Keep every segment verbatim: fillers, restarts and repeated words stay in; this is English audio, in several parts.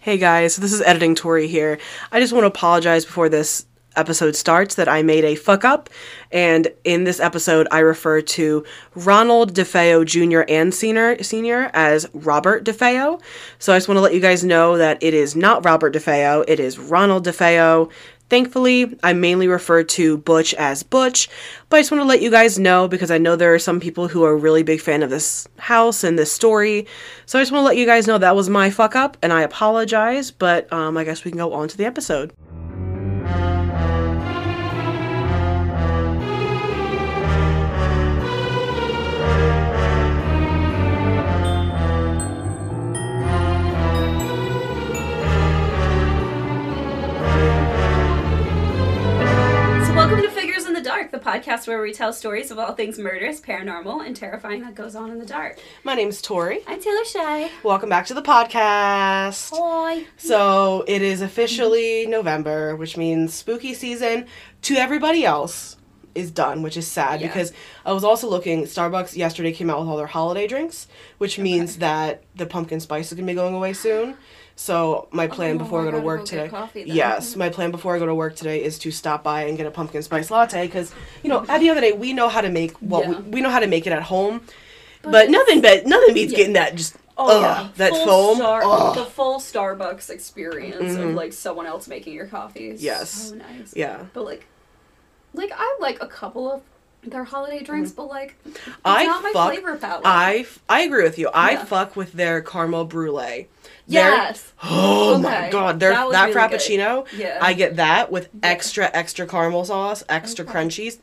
Hey guys, this is Editing Tori here. I just want to apologize before this episode starts that I made a fuck up, and in this episode I refer to Ronald DeFeo Junior and Senior, Senior as Robert DeFeo. So I just want to let you guys know that it is not Robert DeFeo, it is Ronald DeFeo. Thankfully, I mainly refer to Butch as Butch, but I just want to let you guys know because I know there are some people who are really big fan of this house and this story, so I just want to let you guys know that was my fuck up, and I apologize, but um, I guess we can go on to the episode. The podcast where we tell stories of all things murderous, paranormal, and terrifying that goes on in the dark. My name's Tori. I'm Taylor Shay. Welcome back to the podcast. Hi. So it is officially November, which means spooky season to everybody else is done, which is sad yeah. because I was also looking, Starbucks yesterday came out with all their holiday drinks, which okay. means that the pumpkin spice is going to be going away soon. So my plan oh, before I go to work go today, coffee, yes, my plan before I go to work today is to stop by and get a pumpkin spice latte because, you know, at the end of the day, we know how to make what yeah. we, we know how to make it at home, but, but nothing but nothing beats yeah. getting that just oh, ugh, yeah. that full foam, star- ugh. the full Starbucks experience mm-hmm. of like someone else making your coffee. Is yes, so nice. Yeah, but like, like I like a couple of their holiday drinks, mm-hmm. but like, it's I not my fuck, flavor palette. I I agree with you. I yeah. fuck with their caramel brulee. Yes. They're, oh okay. my god. They're, that that really frappuccino, yeah. I get that with yeah. extra, extra caramel sauce, extra okay. crunchies.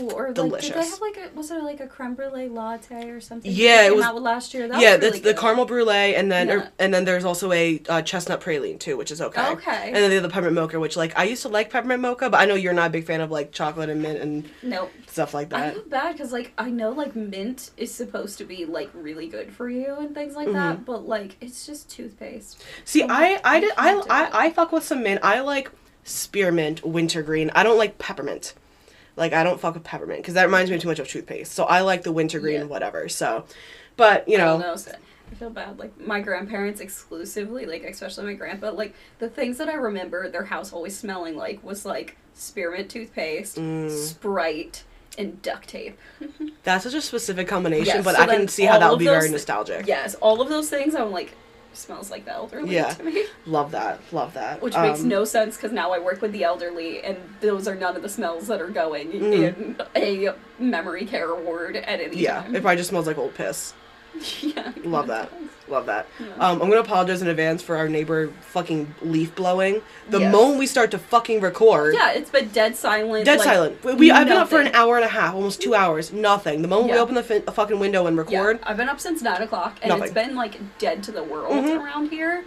Ooh, or delicious. Like, did they have like a, was there like a creme brulee latte or something? Yeah, it was out with last year. That yeah, was really it's good. The caramel brulee, and then yeah. or, and then there's also a uh, chestnut praline too, which is okay. Okay. And then the other peppermint mocha, which like I used to like peppermint mocha, but I know you're not a big fan of like chocolate and mint and nope. stuff like that. I feel bad because like I know like mint is supposed to be like really good for you and things like mm-hmm. that, but like it's just toothpaste. See, and, I I did I I, I fuck with some mint. I like spearmint, wintergreen. I don't like peppermint. Like, I don't fuck with peppermint, because that reminds me too much of toothpaste. So I like the wintergreen yeah. whatever, so. But, you know. I don't know. So I feel bad. Like, my grandparents exclusively, like, especially my grandpa, like, the things that I remember their house always smelling like was, like, spearmint toothpaste, mm. Sprite, and duct tape. That's such a specific combination, yes, but so I can see how that would be very nostalgic. Th- yes, all of those things, I'm like... smells like the elderly yeah. to me. Love that. Love that. Which um, makes no sense because now I work with the elderly and those are none of the smells that are going mm. in a memory care ward at any yeah, time. Yeah, it probably just smells like old piss. Yeah. Love that. Love that. Yeah. Um, I'm going to apologize in advance for our neighbor fucking leaf blowing. The yes. moment we start to fucking record. Yeah, it's been dead silent. Dead like, silent. We, we I've been up for an hour and a half, almost two hours. Nothing. The moment yeah. we open the fin- a fucking window and record. Yeah. I've been up since nine o'clock and nothing. It's been like dead to the world mm-hmm. around here.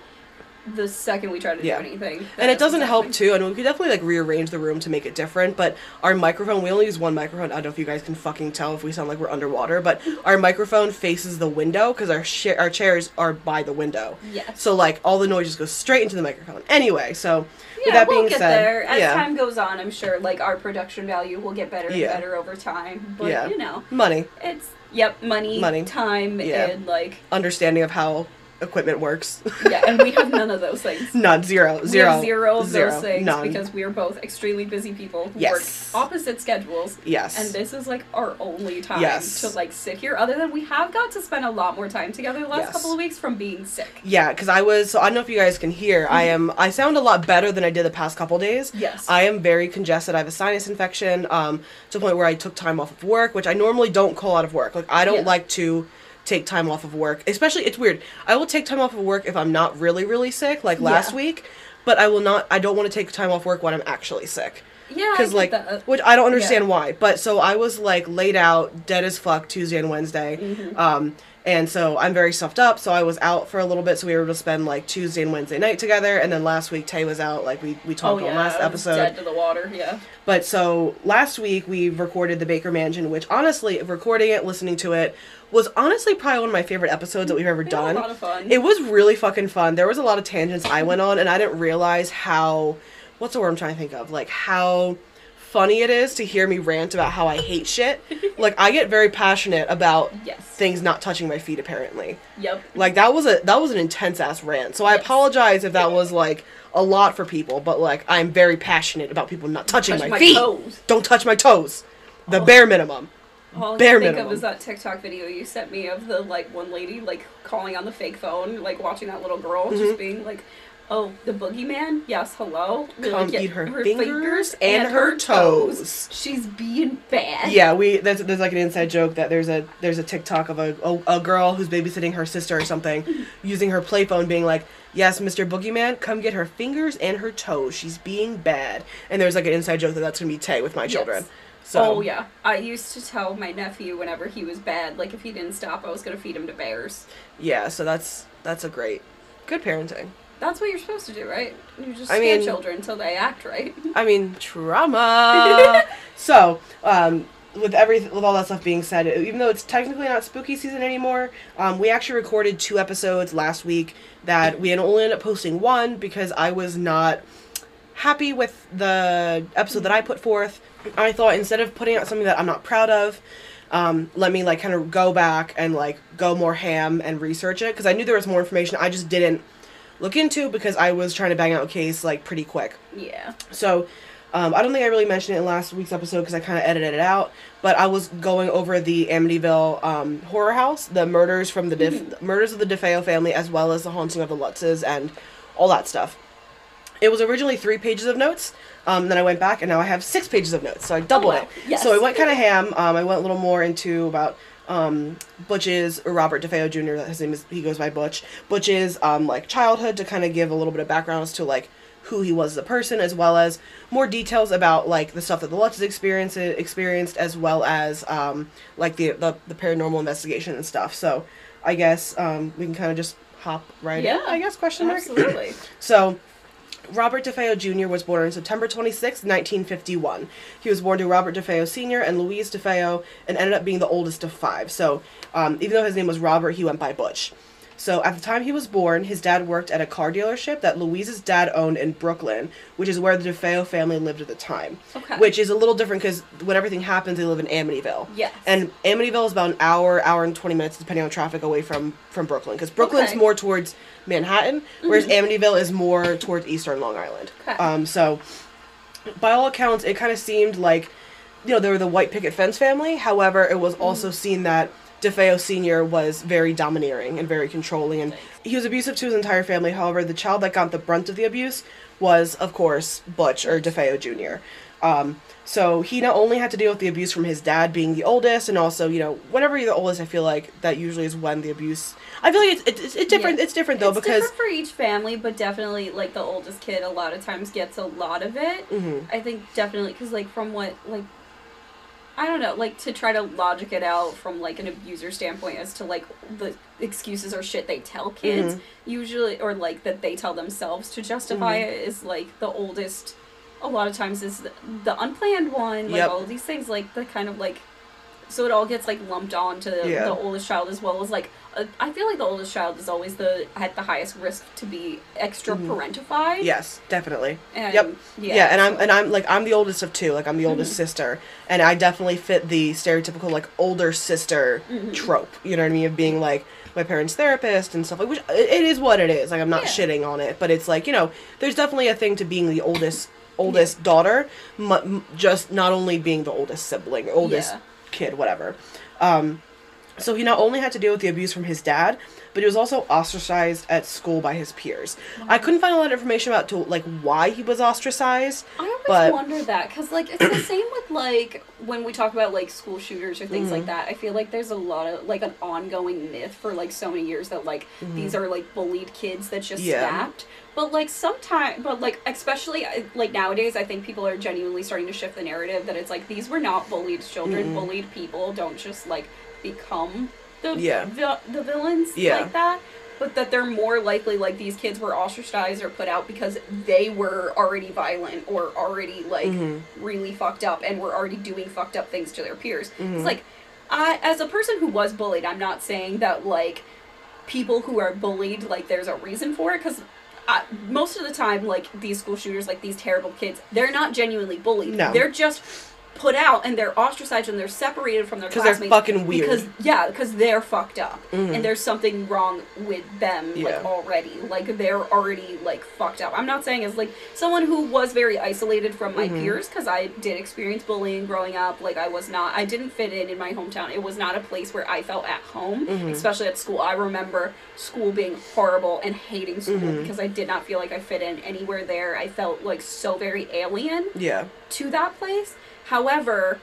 The second we try to yeah. do anything. And it doesn't help, happening. too, and we could definitely, like, rearrange the room to make it different, but our microphone, we only use one microphone, I don't know if you guys can fucking tell if we sound like we're underwater, but our microphone faces the window, because our sh- our chairs are by the window. Yes. So, like, all the noise just goes straight into the microphone. Anyway, so, yeah, with that we'll being get said... there. As yeah. time goes on, I'm sure, like, our production value will get better and yeah. better over time, but, yeah. you know. Money. It's, yep, money, money. time, yeah. and, like... understanding of how... equipment works. Yeah, and we have none of those things. None. Zero. Zero. We have zero of zero, those things none. Because we are both extremely busy people who yes. work opposite schedules. Yes. And this is like our only time yes. to like sit here other than we have got to spend a lot more time together the last yes. couple of weeks from being sick. Yeah, because I was, so I don't know if you guys can hear, mm-hmm. I am, I sound a lot better than I did the past couple days. Yes. I am very congested. I have a sinus infection um, to the point where I took time off of work, which I normally don't call out of work. Like, I don't yeah. like to... take time off of work, especially, it's weird, I will take time off of work if I'm not really, really sick, like last yeah. week, but I will not, I don't want to take time off work when I'm actually sick. Yeah, because like, that. Which I don't understand yeah. why, but so I was like laid out, dead as fuck, Tuesday and Wednesday, mm-hmm. um, and so I'm very stuffed up, so I was out for a little bit, so we were able to spend like Tuesday and Wednesday night together, and then last week Tay was out, like we, we talked oh, yeah. on last episode. Dead to the water, yeah. But so, last week we recorded The Baker Mansion, which honestly, recording it, listening to it, was honestly probably one of my favorite episodes that we've ever done. It was a lot of fun. It was really fucking fun. There was a lot of tangents I went on, and I didn't realize how, what's the word I'm trying to think of, like how funny it is to hear me rant about how I hate shit. Like, I get very passionate about yes. things not touching my feet, apparently. Yep. Like, that was a that was an intense-ass rant. So yes. I apologize if that yeah. was, like, a lot for people, but, like, I'm very passionate about people not touching Don't touch my, my feet. Toes. Don't touch my toes. The oh. bare minimum. All I think minimum. of is that TikTok video you sent me of the, like, one lady, like, calling on the fake phone, like, watching that little girl mm-hmm. just being, like, oh, the boogeyman? Yes, hello? Come like, yeah, eat her, her fingers, fingers and, and her toes. toes. She's being bad. Yeah, we. There's, there's, like, an inside joke that there's a there's a TikTok of a, a, a girl who's babysitting her sister or something using her play phone being like, yes, Mister Boogeyman, come get her fingers and her toes. She's being bad. And there's, like, an inside joke that that's going to be Tay with my yes. children. So. Oh, yeah. I used to tell my nephew whenever he was bad, like, if he didn't stop, I was going to feed him to bears. Yeah, so that's that's a great, good parenting. That's what you're supposed to do, right? You just I scare mean, children until they act right. I mean, trauma. So, um, with every with all that stuff being said, even though it's technically not spooky season anymore, um, we actually recorded two episodes last week that we only ended up posting one because I was not happy with the episode that I put forth. I thought instead of putting out something that I'm not proud of, um, let me like kind of go back and like go more ham and research it because I knew there was more information. I just didn't look into because I was trying to bang out a case like pretty quick. Yeah. So, um, I don't think I really mentioned it in last week's episode because I kind of edited it out. But I was going over the Amityville um, Horror House, the murders from the mm-hmm. Def- murders of the DeFeo family, as well as the haunting of the Lutzes and all that stuff. It was originally three pages of notes, um, then I went back, and now I have six pages of notes, so I doubled oh, wow. it. Yes. So I went kind of ham, um, I went a little more into about um, Butch's, or Robert DeFeo Junior, his name is, he goes by Butch, Butch's, um, like, childhood to kind of give a little bit of background as to, like, who he was as a person, as well as more details about, like, the stuff that the Lutzes experienced, experienced as well as, um, like, the, the, the paranormal investigation and stuff. So I guess um, we can kind of just hop right yeah, in, I guess, question mark? Absolutely. So... Robert DeFeo Junior was born on September twenty-sixth, nineteen fifty-one. He was born to Robert DeFeo Senior and Louise DeFeo and ended up being the oldest of five. So, um, even though his name was Robert, he went by Butch. So, at the time he was born, his dad worked at a car dealership that Louise's dad owned in Brooklyn, which is where the DeFeo family lived at the time. Okay. Which is a little different because when everything happens, they live in Amityville. Yes. And Amityville is about an hour, hour and twenty minutes, depending on traffic, away from, from Brooklyn. Because Brooklyn's okay. more towards Manhattan, whereas mm-hmm. Amityville is more towards eastern Long Island. Okay. Um, so, by all accounts, it kind of seemed like, you know, they were the white picket fence family. However, it was also mm-hmm. seen that DeFeo Senior was very domineering and very controlling, and he was abusive to his entire family. However, the child that got the brunt of the abuse was, of course, Butch, or DeFeo Junior Um, so he not only had to deal with the abuse from his dad being the oldest, and also, you know, whenever you're the oldest, I feel like that usually is when the abuse... I feel like it's, it's, it's different, yeah. it's different, though, it's because... It's different for each family, but definitely, like, the oldest kid a lot of times gets a lot of it. Mm-hmm. I think definitely, because, like, from what, like... I don't know, like, to try to logic it out from, like, an abuser standpoint as to, like, the excuses or shit they tell kids, mm-hmm. usually, or, like, that they tell themselves to justify mm-hmm. it is, like, the oldest, a lot of times, is the, the unplanned one, like, yep. all of these things, like, the kind of, like, so it all gets, like, lumped on to yeah. the oldest child as well as, like, a, I feel like the oldest child is always the, at the highest risk to be extra mm-hmm. parentified. Yes, definitely. And, yep. Yeah, yeah and so. I'm, and I'm, like, I'm the oldest of two, like, I'm the oldest mm-hmm. sister, and I definitely fit the stereotypical, like, older sister mm-hmm. trope, you know what I mean, of being, like, my parents' therapist and stuff, like, which, it is what it is, like, I'm not yeah. shitting on it, but it's, like, you know, there's definitely a thing to being the oldest, oldest yeah. daughter, m- m- just not only being the oldest sibling, oldest... Yeah. kid, whatever. Um, so he not only had to deal with the abuse from his dad, but he was also ostracized at school by his peers. Wow. I couldn't find a lot of information about, to, like, why he was ostracized. I always but... wonder that, because, like, it's the same with, like, when we talk about, like, school shooters or things mm-hmm. like that. I feel like there's a lot of, like, an ongoing myth for, like, so many years that, like, mm-hmm. these are, like, bullied kids that just yeah. snapped. But, like, sometimes, but, like, especially, like, nowadays, I think people are genuinely starting to shift the narrative that it's, like, these were not bullied children, mm-hmm. bullied people don't just, like, become the yeah. vi- the villains yeah. like that, but that they're more likely, like, these kids were ostracized or put out because they were already violent or already, like, mm-hmm. really fucked up and were already doing fucked up things to their peers. Mm-hmm. It's, like, I, as a person who was bullied, I'm not saying that, like, people who are bullied, like, there's a reason for it, because... I, most of the time, like, these school shooters, like, these terrible kids, they're not genuinely bullied. No. They're just put out, and they're ostracized, and they're separated from their classmates. Because they're fucking weird. Because, yeah, because they're fucked up. Mm. And there's something wrong with them, yeah. like, already. Like, they're already, like, fucked up. I'm not saying as, like, someone who was very isolated from my mm-hmm. peers, because I did experience bullying growing up. Like, I was not, I didn't fit in in my hometown. It was not a place where I felt at home, mm-hmm. especially at school. I remember school being horrible and hating school mm-hmm. because I did not feel like I fit in anywhere there. I felt, like, so very alien yeah. to that place. However,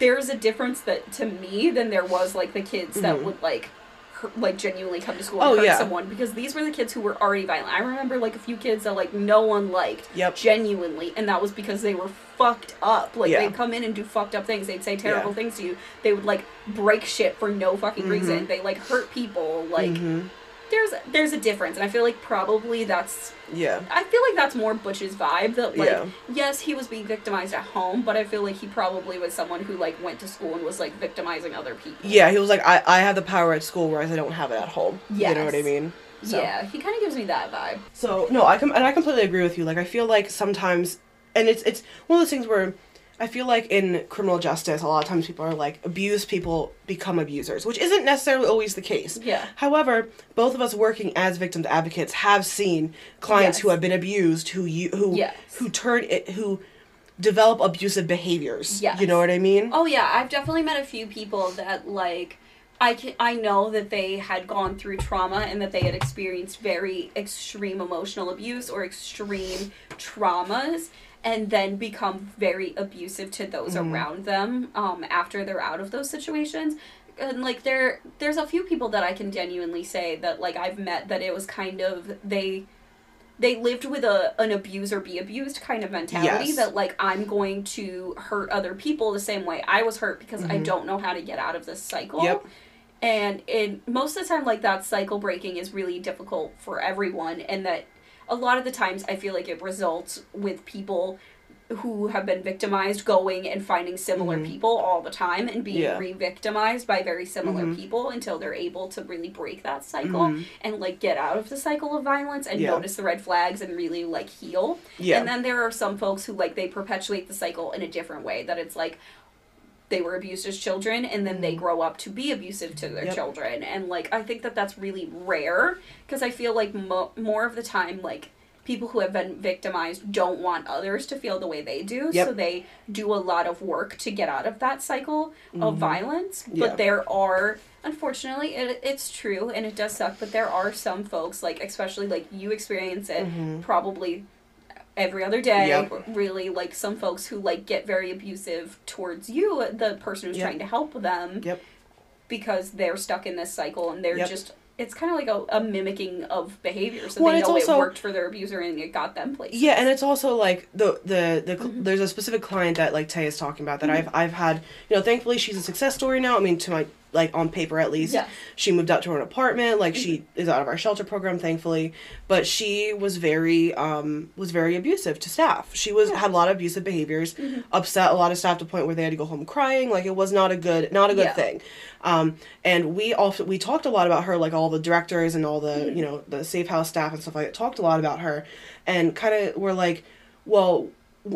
there's a difference that to me than there was like the kids mm-hmm. that would like hurt, like genuinely come to school and oh, hurt yeah. someone, because these were the kids who were already violent. I remember like a few kids that like no one liked yep. genuinely, and that was because they were fucked up. Like yeah. they'd come in and do fucked up things. They'd say terrible yeah. things to you. They would like break shit for no fucking mm-hmm. reason. They like hurt people. Like mm-hmm. there's there's a difference, and I feel like probably that's yeah I feel like that's more Butch's vibe, that like yeah. yes, he was being victimized at home, but I feel like he probably was someone who like went to school and was like victimizing other people. Yeah, he was like, I, I have the power at school, whereas I don't have it at home. Yes. You know what I mean? So. Yeah, he kind of gives me that vibe. So no, I com- and I completely agree with you. Like I feel like sometimes, and it's it's one of those things where I feel like in criminal justice, a lot of times people are like, abused people become abusers, which isn't necessarily always the case. Yeah. However, both of us working as victims advocates have seen clients yes. who have been abused, who you, who yes. who turn it, who develop abusive behaviors. Yes. You know what I mean? Oh yeah, I've definitely met a few people that like I can, I know that they had gone through trauma and that they had experienced very extreme emotional abuse or extreme traumas, and then become very abusive to those mm-hmm. around them um, after they're out of those situations. And, like, there there's a few people that I can genuinely say that, like, I've met that it was kind of, they they lived with a an abuse or be abused kind of mentality yes. that, like, I'm going to hurt other people the same way I was hurt because mm-hmm. I don't know how to get out of this cycle. Yep. And it, most of the time, like, that cycle breaking is really difficult for everyone, and that a lot of the times I feel like it results with people who have been victimized going and finding similar mm-hmm. people all the time and being yeah. re-victimized by very similar mm-hmm. people until they're able to really break that cycle mm-hmm. and, like, get out of the cycle of violence and yeah. notice the red flags and really, like, heal. Yeah. And then there are some folks who, like, they perpetuate the cycle in a different way, that it's like, they were abused as children, and then they grow up to be abusive to their yep. children. And, like, I think that that's really rare, because I feel like mo- more of the time, like, people who have been victimized don't want others to feel the way they do, yep. so they do a lot of work to get out of that cycle mm-hmm. of violence. Yeah. But there are, unfortunately, it, it's true, and it does suck, but there are some folks, like, especially, like, you experience it mm-hmm. probably every other day, yep. really, like, some folks who, like, get very abusive towards you, the person who's yep. trying to help them, yep. because they're stuck in this cycle, and they're yep. just, it's kind of like a, a mimicking of behavior, so well, they know also, it worked for their abuser, and it got them places. Yeah, and it's also, like, the, the, the mm-hmm. there's a specific client that, like, Tay is talking about, that mm-hmm. I've, I've had, you know, thankfully, she's a success story now, I mean, to my, like, on paper, at least. Yeah. She moved out to her own apartment. Like, mm-hmm. she is out of our shelter program, thankfully. But she was very, um, was very abusive to staff. She was yeah. had a lot of abusive behaviors, mm-hmm. upset a lot of staff to the point where they had to go home crying. Like, it was not a good, not a good yeah. thing. Um, and we often, we talked a lot about her, like, all the directors and all the, mm-hmm. you know, the safe house staff and stuff like that, talked a lot about her. And kind of were like, well,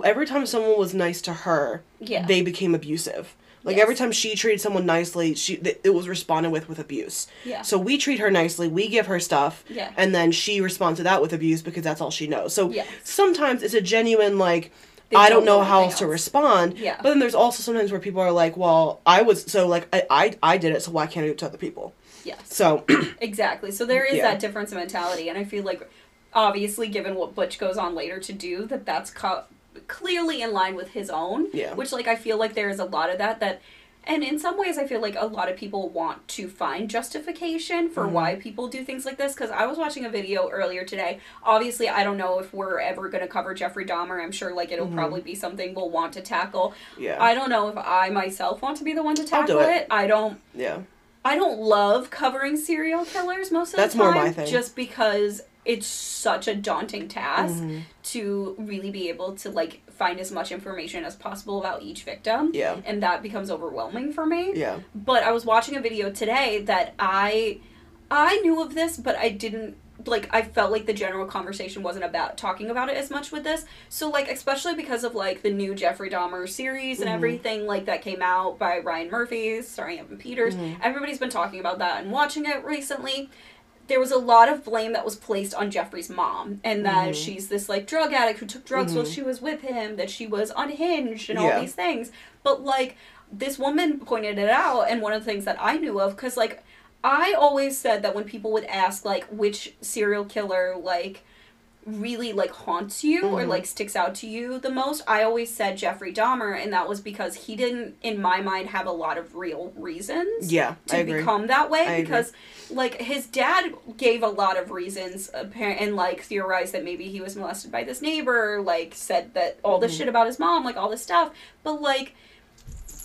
every time someone was nice to her, yeah. they became abusive. Like, yes. every time she treated someone nicely, she th- it was responded with with abuse. Yeah. So we treat her nicely, we give her stuff, yeah. and then she responds to that with abuse because that's all she knows. So yes. sometimes it's a genuine, like, they I don't know, know how else to respond. Yeah. But then there's also sometimes where people are like, well, I was, so, like, I, I, I did it, so why can't I do it to other people? Yes. So. Exactly. So there is yeah. that difference in mentality, and I feel like, obviously, given what Butch goes on later to do, that that's co- clearly in line with his own, yeah. which, like, I feel like there is a lot of that, that, and in some ways I feel like a lot of people want to find justification for mm-hmm. why people do things like this, because I was watching a video earlier today. Obviously, I don't know if we're ever going to cover Jeffrey Dahmer. I'm sure, like, it'll mm-hmm. probably be something we'll want to tackle. Yeah. I don't know if I myself want to be the one to tackle it. it. I don't... Yeah. I don't love covering serial killers most of That's the time. That's more my thing. Just because it's such a daunting task mm-hmm. to really be able to, like, find as much information as possible about each victim. Yeah. And that becomes overwhelming for me. Yeah. But I was watching a video today that I I knew of this, but I didn't like, I felt like the general conversation wasn't about talking about it as much with this. So, like, especially because of, like, the new Jeffrey Dahmer series and mm-hmm. everything, like, that came out by Ryan Murphy, starring Evan Peters. Mm-hmm. Everybody's been talking about that and watching it recently. There was a lot of blame that was placed on Jeffrey's mom, and that mm-hmm. she's this, like, drug addict who took drugs mm-hmm. while she was with him, that she was unhinged and yeah. all these things. But, like, this woman pointed it out, and one of the things that I knew of, because, like, I always said that when people would ask, like, which serial killer, like, really, like, haunts you mm-hmm. or, like, sticks out to you the most, I always said Jeffrey Dahmer, and that was because he didn't, in my mind, have a lot of real reasons yeah, to I agree. become that way. I because, agree. like, his dad gave a lot of reasons, and, like, theorized that maybe he was molested by this neighbor, like, said that all this mm-hmm. shit about his mom, like, all this stuff. But, like,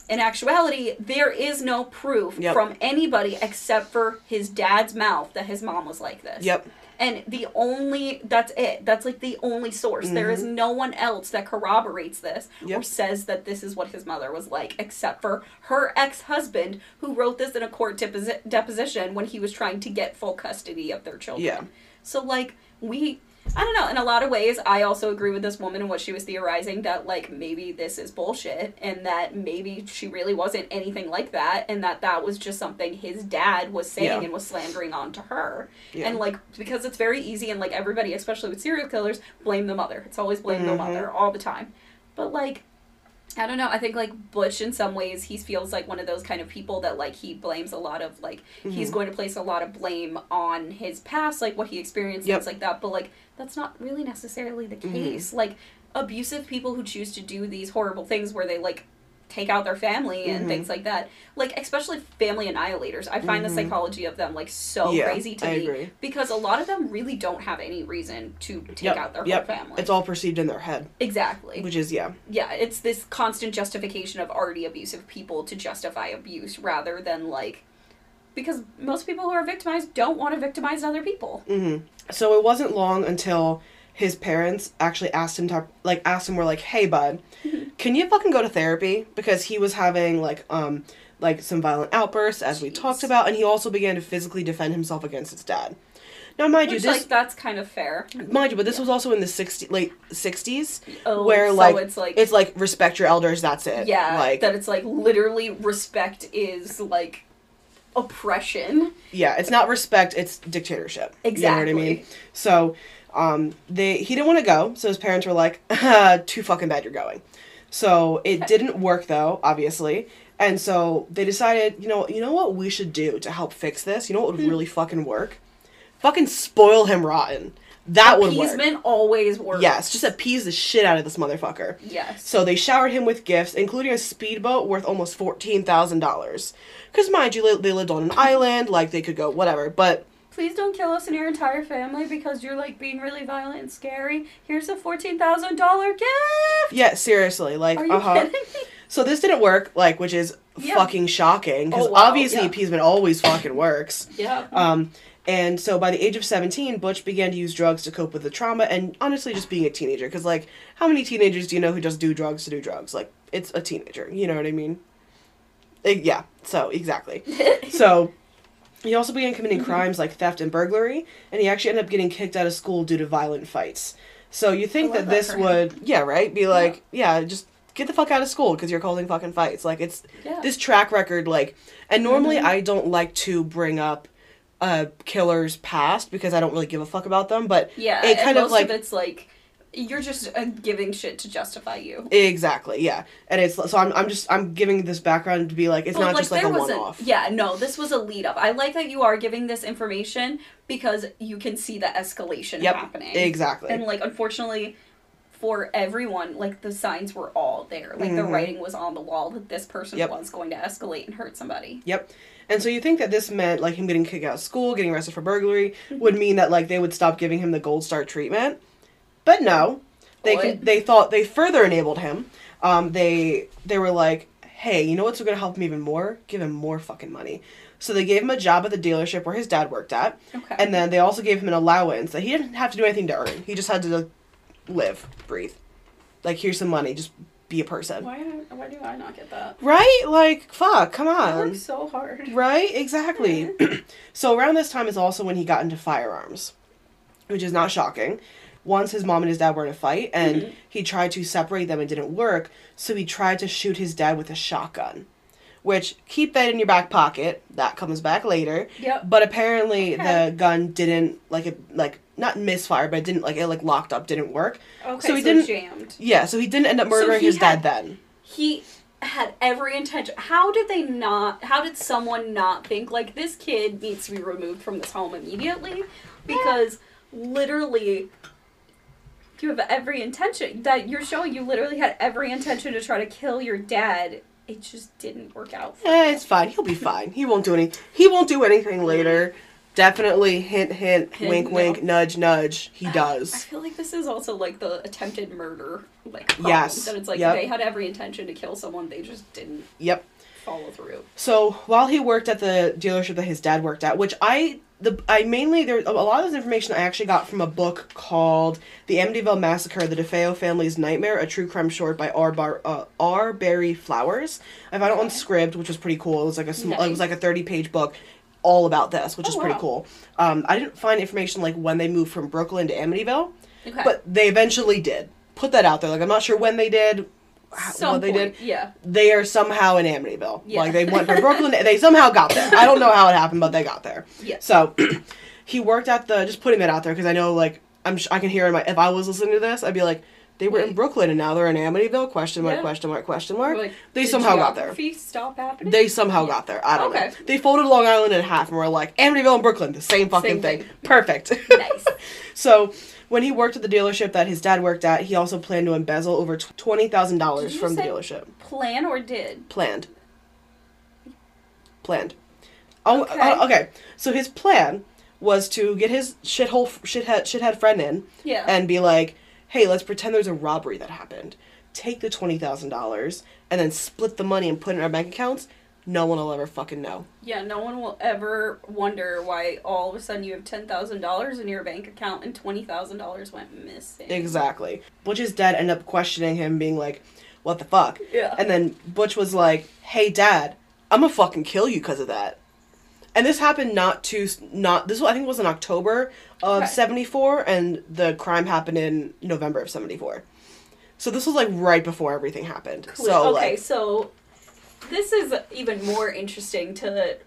in actuality, there is no proof yep. from anybody except for his dad's mouth that his mom was like this. Yep. And the only, that's it. That's, like, the only source. Mm-hmm. There is no one else that corroborates this yep. or says that this is what his mother was like, except for her ex-husband, who wrote this in a court deposi- deposition when he was trying to get full custody of their children. Yeah. So, like, we... I don't know. In a lot of ways, I also agree with this woman and what she was theorizing, that, like, maybe this is bullshit, and that maybe she really wasn't anything like that, and that that was just something his dad was saying yeah. and was slandering onto her. Yeah. And, like, because it's very easy, and, like, everybody, especially with serial killers, blame the mother. It's always blame mm-hmm. the mother all the time. But, like, I don't know. I think, like, Butch, in some ways, he feels like one of those kind of people that, like, he blames a lot of, like, mm-hmm. he's going to place a lot of blame on his past, like, what he experienced, yep. things like that. But, like, that's not really necessarily the case. Mm-hmm. Like, abusive people who choose to do these horrible things where they, like, take out their family and mm-hmm. things like that. Like, especially family annihilators. I find mm-hmm. the psychology of them, like, so yeah, crazy to I me. Agree. Because a lot of them really don't have any reason to take yep, out their yep. whole family. It's all perceived in their head. Exactly. Which is, yeah. Yeah, it's this constant justification of already abusive people to justify abuse, rather than, like... Because most people who are victimized don't want to victimize other people. Mm-hmm. So it wasn't long until... his parents actually asked him to, like, asked him, were like, hey, bud, can you fucking go to therapy? Because he was having, like, um, like, some violent outbursts, as Jeez. we talked about, and he also began to physically defend himself against his dad. Now, mind Which, you, this... like, that's kind of fair. Mind you, but this yeah. was also in the sixty late sixties, oh, where, like, so it's, like... it's, like, respect your elders, that's it. Yeah, like, that it's, like, literally respect is, like... oppression. Yeah, it's not respect, it's dictatorship. Exactly. You know what I mean? So, um, they he didn't want to go, so his parents were like, uh, too fucking bad you're going. So, it okay. didn't work, though, obviously, and so they decided, you know, you know what we should do to help fix this? You know what would mm-hmm. really fucking work? Fucking spoil him rotten. That would work. Appeasement always works. Yes, just appease the shit out of this motherfucker. Yes. So they showered him with gifts, including a speedboat worth almost fourteen thousand dollars. Because, mind you, they lived on an island, like, they could go, whatever, but... Please don't kill us and your entire family because you're, like, being really violent and scary. Here's a fourteen thousand dollars gift! Yeah, seriously, like, Are you uh-huh. kidding me? So this didn't work, like, which is yeah. fucking shocking, because oh, wow. obviously yeah. appeasement always fucking works. Yeah. Um... And so by the age of seventeen, Butch began to use drugs to cope with the trauma and honestly just being a teenager. Because, like, how many teenagers do you know who just do drugs to do drugs? Like, it's a teenager. You know what I mean? It, yeah. So, exactly. So, he also began committing crimes like theft and burglary. And he actually ended up getting kicked out of school due to violent fights. So, you think that, that this would, yeah, right? Be like, yeah, yeah just... get the fuck out of school because you're causing fucking fights. Like, it's yeah. this track record, like... And normally mm-hmm. I don't like to bring up Uh, killer's past because I don't really give a fuck about them, but yeah, it kind of, like, of it's like you're just uh, giving shit to justify you. Exactly, yeah, and it's so I'm I'm just I'm giving this background to be like it's well, not like, just like a one off. Yeah, no, this was a lead up. I like that you are giving this information because you can see the escalation yep, happening. Exactly, and like unfortunately. For everyone, like, the signs were all there. Like, mm-hmm. the writing was on the wall that this person yep. was going to escalate and hurt somebody. Yep. And so you think that this meant, like, him getting kicked out of school, getting arrested for burglary, mm-hmm. would mean that, like, they would stop giving him the Gold Star treatment. But no. They can, they thought they further enabled him. Um, they they were like, hey, you know what's going to help him even more? Give him more fucking money. So they gave him a job at the dealership where his dad worked at. Okay. And then they also gave him an allowance that he didn't have to do anything to earn. He just had to... live, breathe. Like, here's some money. Just be a person. Why? Why do I not get that? Right? Like, fuck. Come on. I work so hard. Right? Exactly. So around this time is also when he got into firearms. which is not shocking. Once his mom and his dad were in a fight, and mm-hmm. he tried to separate them and didn't work, so he tried to shoot his dad with a shotgun. Which, keep that in your back pocket. That comes back later. Yep. But apparently okay. the gun didn't, like, it, like not misfire, but it didn't, like, it, like, locked up, didn't work. Okay, so, he so didn't, jammed. Yeah, so he didn't end up murdering so his had, dad then. He had every intention. How did they not, how did someone not think, like, this kid needs to be removed from this home immediately? Because, yeah. literally... You have every intention that you're showing. You literally had every intention to try to kill your dad. It just didn't work out. For eh, it's fine. He'll be fine. He won't do any. He won't do anything later. Definitely. Hint, hint. hint wink, no. wink. Nudge, nudge. He does. I feel like this is also like the attempted murder. Like problem. Yes. That it's like yep. they had every intention to kill someone. They just didn't. Yep. Follow through. So while he worked at the dealership that his dad worked at, which I. The, I mainly, there a lot of this information I actually got from a book called The Amityville Massacre, The DeFeo Family's Nightmare, a true crime short by R. Bar, uh, R. Barri Flowers. I found okay. it on Scribd, which was pretty cool. It was like a sm- nice. It was like a thirty-page book all about this, which oh, is pretty wow. cool. Um, I didn't find information like when they moved from Brooklyn to Amityville, okay. but they eventually did. Put that out there. Like, I'm not sure when they did. Some what they point, did, yeah. They are somehow in Amityville. Yeah. Like, they went from Brooklyn, they somehow got there. I don't know how it happened, but they got there. Yeah. So, he worked at the, just putting that out there, because I know, like, I'm sh- I can hear in my, if I was listening to this, I'd be like, they were Wait. in Brooklyn, and now they're in Amityville, question mark, yeah. question mark, question mark. Like, they somehow got there. Stop happening? They somehow yeah. got there. I don't okay. know. They folded Long Island in half, and were like, Amityville and Brooklyn, the same fucking same thing. thing. Perfect. Nice. So... when he worked at the dealership that his dad worked at, he also planned to embezzle over twenty thousand dollars from the dealership. Plan or did? Planned. Planned. Oh, okay. Uh, okay. So his plan was to get his shithole, shithead, shithead friend in yeah. and be like, hey, let's pretend there's a robbery that happened. Take the twenty thousand dollars and then split the money and put it in our bank accounts. No one will ever fucking know. Yeah, no one will ever wonder why all of a sudden you have ten thousand dollars in your bank account and twenty thousand dollars went missing. Exactly. Butch's dad ended up questioning him, being like, what the fuck? Yeah. And then Butch was like, hey, Dad, I'm gonna fucking kill you because of that. And this happened not to, not, this I think was in October of okay. seventy-four, and the crime happened in November of seventy-four. So this was like right before everything happened. Cool. So, okay, like, so... this is even more interesting to...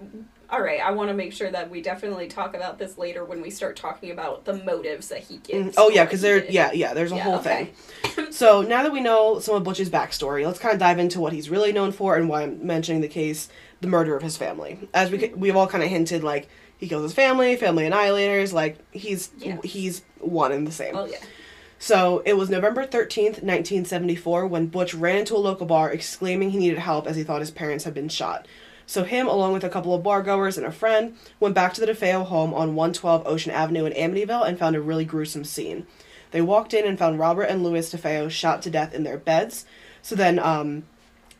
All right, I want to make sure that we definitely talk about this later when we start talking about the motives that he gives. Mm, oh, yeah, because there... Did. Yeah, yeah, there's a yeah, whole okay. thing. So, now that we know some of Butch's backstory, let's kind of dive into what he's really known for and why I'm mentioning the case, the murder of his family. As we, we've all kind of hinted, like, he kills his family, family annihilators, like, he's yeah. he's one and the same. Oh, yeah. So, it was November thirteenth, nineteen seventy-four, when Butch ran into a local bar exclaiming he needed help as he thought his parents had been shot. So him, along with a couple of bargoers and a friend, went back to the DeFeo home on one twelve Ocean Avenue in Amityville and found a really gruesome scene. They walked in and found Robert and Louis DeFeo shot to death in their beds. So then um,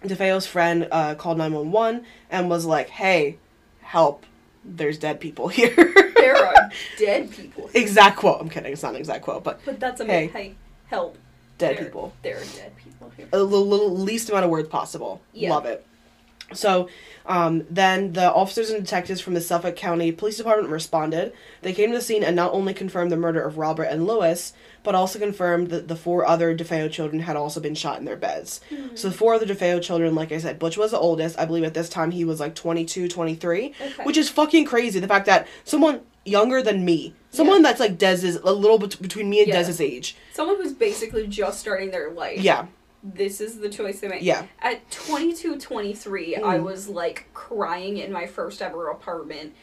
DeFeo's friend uh, called nine one one and was like, hey, help, there's dead people here. There are dead people. Exact quote. I'm kidding. It's not an exact quote, but but that's a hey, hey help. Dead there, people. There are dead people here. The least amount of words possible. Yeah. Love it. So um, then the officers and detectives from the Suffolk County Police Department responded. They came to the scene and not only confirmed the murder of Robert and Louis, but also confirmed that the four other DeFeo children had also been shot in their beds. Mm-hmm. So the four other DeFeo children, like I said, Butch was the oldest. I believe at this time he was like twenty-two, twenty-three, okay. which is fucking crazy. The fact that someone younger than me, someone yeah. that's like Dez's, a little bet- between me and yeah. Dez's age. Someone who's basically just starting their life. Yeah. This is the choice they make. Yeah. At twenty-two, twenty-three, mm. I was, like, crying in my first ever apartment,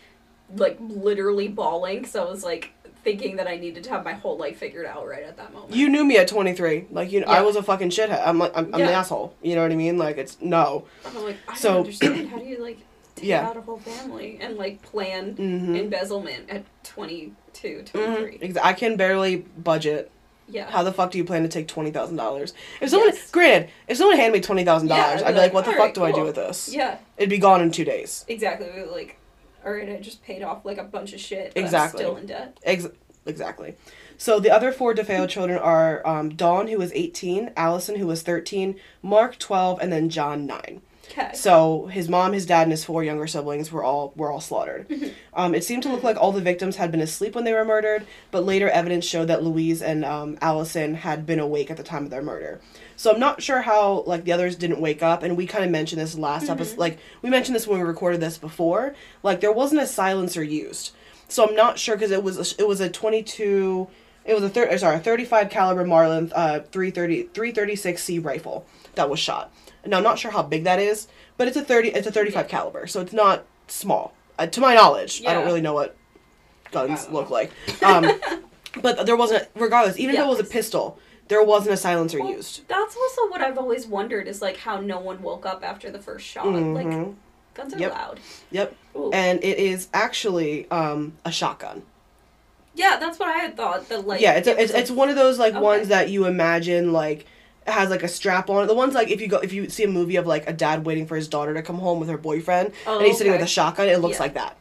like, literally bawling, because I was, like, thinking that I needed to have my whole life figured out right at that moment. You knew me at twenty-three. Like, you know, yeah. I was a fucking shithead. I'm, like, I'm, I'm yeah. an asshole. You know what I mean? Like, it's, no. I'm like, I so, don't understand. How do you, like, take yeah. out a whole family and, like, plan mm-hmm. embezzlement at twenty-two, twenty-three? Mm-hmm. I can barely budget. Yeah. How the fuck do you plan to take twenty thousand dollars? If someone, yes. granted, if someone handed me twenty thousand yeah, dollars, I'd be like, like "What the fuck right, do cool. I do with this?" Yeah. It'd be gone in two days. Exactly. We were like, all right, I just paid off like a bunch of shit. But exactly. I'm still in debt. Ex- exactly. So the other four DeFeo children are um, Dawn, who was eighteen, Allison, who was thirteen, Mark, twelve, and then John, nine. Okay. So his mom, his dad, and his four younger siblings were all were all slaughtered. Mm-hmm. Um, it seemed to look like all the victims had been asleep when they were murdered, but later evidence showed that Louise and um, Allison had been awake at the time of their murder. So I'm not sure how, like, the others didn't wake up, and we kind of mentioned this last mm-hmm. episode. Like, we mentioned this when we recorded this before. Like, there wasn't a silencer used. So I'm not sure, because it was a, it was a twenty-two... It was a thir- sorry, a thirty-five caliber Marlin uh three thirty-six C rifle that was shot. Now I'm not sure how big that is, but it's a thirty it's a thirty-five yeah. caliber, so it's not small. Uh, to my knowledge, yeah. I don't really know what guns look know. like. Um, but there wasn't, regardless, even yeah. if it was a pistol, there wasn't a silencer well, used. That's also what I've always wondered, is like how no one woke up after the first shot. Mm-hmm. Like guns are yep. loud. Yep. Ooh. And it is actually um, a shotgun. Yeah, that's what I had thought. The like, yeah, it's a, it's, like, it's one of those like okay. ones that you imagine like has like a strap on it. The ones like if you go if you see a movie of like a dad waiting for his daughter to come home with her boyfriend oh, and he's okay. sitting with a shotgun, it looks yeah. like that,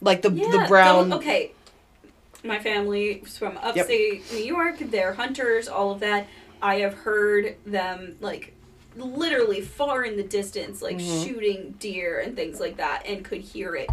like the yeah, the brown. The, okay, my family is from upstate yep. New York. They're hunters, all of that. I have heard them like literally far in the distance, like mm-hmm. shooting deer and things like that, and could hear it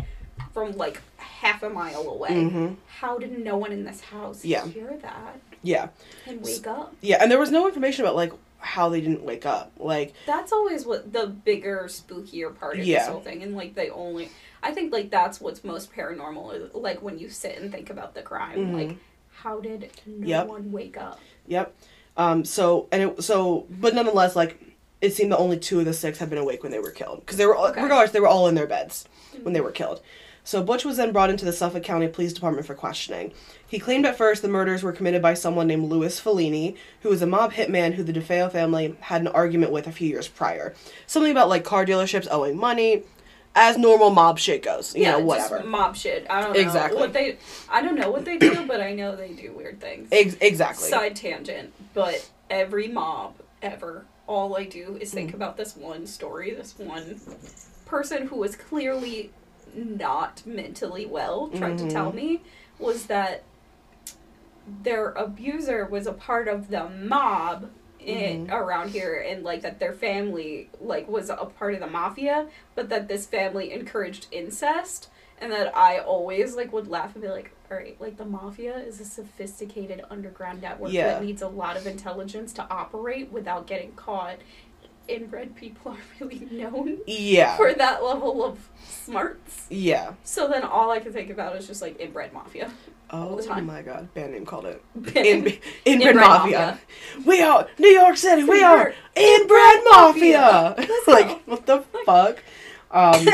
from like half a mile away. Mm-hmm. How did no one in this house yeah. hear that? Yeah. And wake up? Yeah, and there was no information about like how they didn't wake up. Like that's always what the bigger, spookier part of yeah. this whole thing. And like they only, I think like that's what's most paranormal. Like when you sit and think about the crime, mm-hmm. like how did no yep. one wake up? Yep. Um. So and it so but nonetheless like. It seemed that only two of the six had been awake when they were killed. Because they were, all, okay. regardless, they were all in their beds mm-hmm. when they were killed. So Butch was then brought into the Suffolk County Police Department for questioning. He claimed at first the murders were committed by someone named Louis Fellini, who was a mob hitman who the DeFeo family had an argument with a few years prior. Something about, like, car dealerships owing money, as normal mob shit goes. You yeah, know, whatever. Just mob shit. I don't know. Exactly. What they, I don't know what they do, but I know they do weird things. Ex- exactly. Side tangent, but every mob ever... All I do is think mm-hmm. about this one story, this one person who was clearly not mentally well, tried mm-hmm. to tell me, was that their abuser was a part of the mob in mm-hmm. around here, and, like, that their family, like, was a part of the mafia, but that this family encouraged incest, and that I always, like, would laugh and be like, all right, like, the mafia is a sophisticated underground network yeah. that needs a lot of intelligence to operate without getting caught. And red people are really known yeah. for that level of smarts. Yeah. So then all I can think about is just, like, inbred mafia. Oh, my God. Band name called it. In, inbred, inbred mafia. mafia. We are New York City. We are inbred mafia. mafia. Like, what the fuck? Um,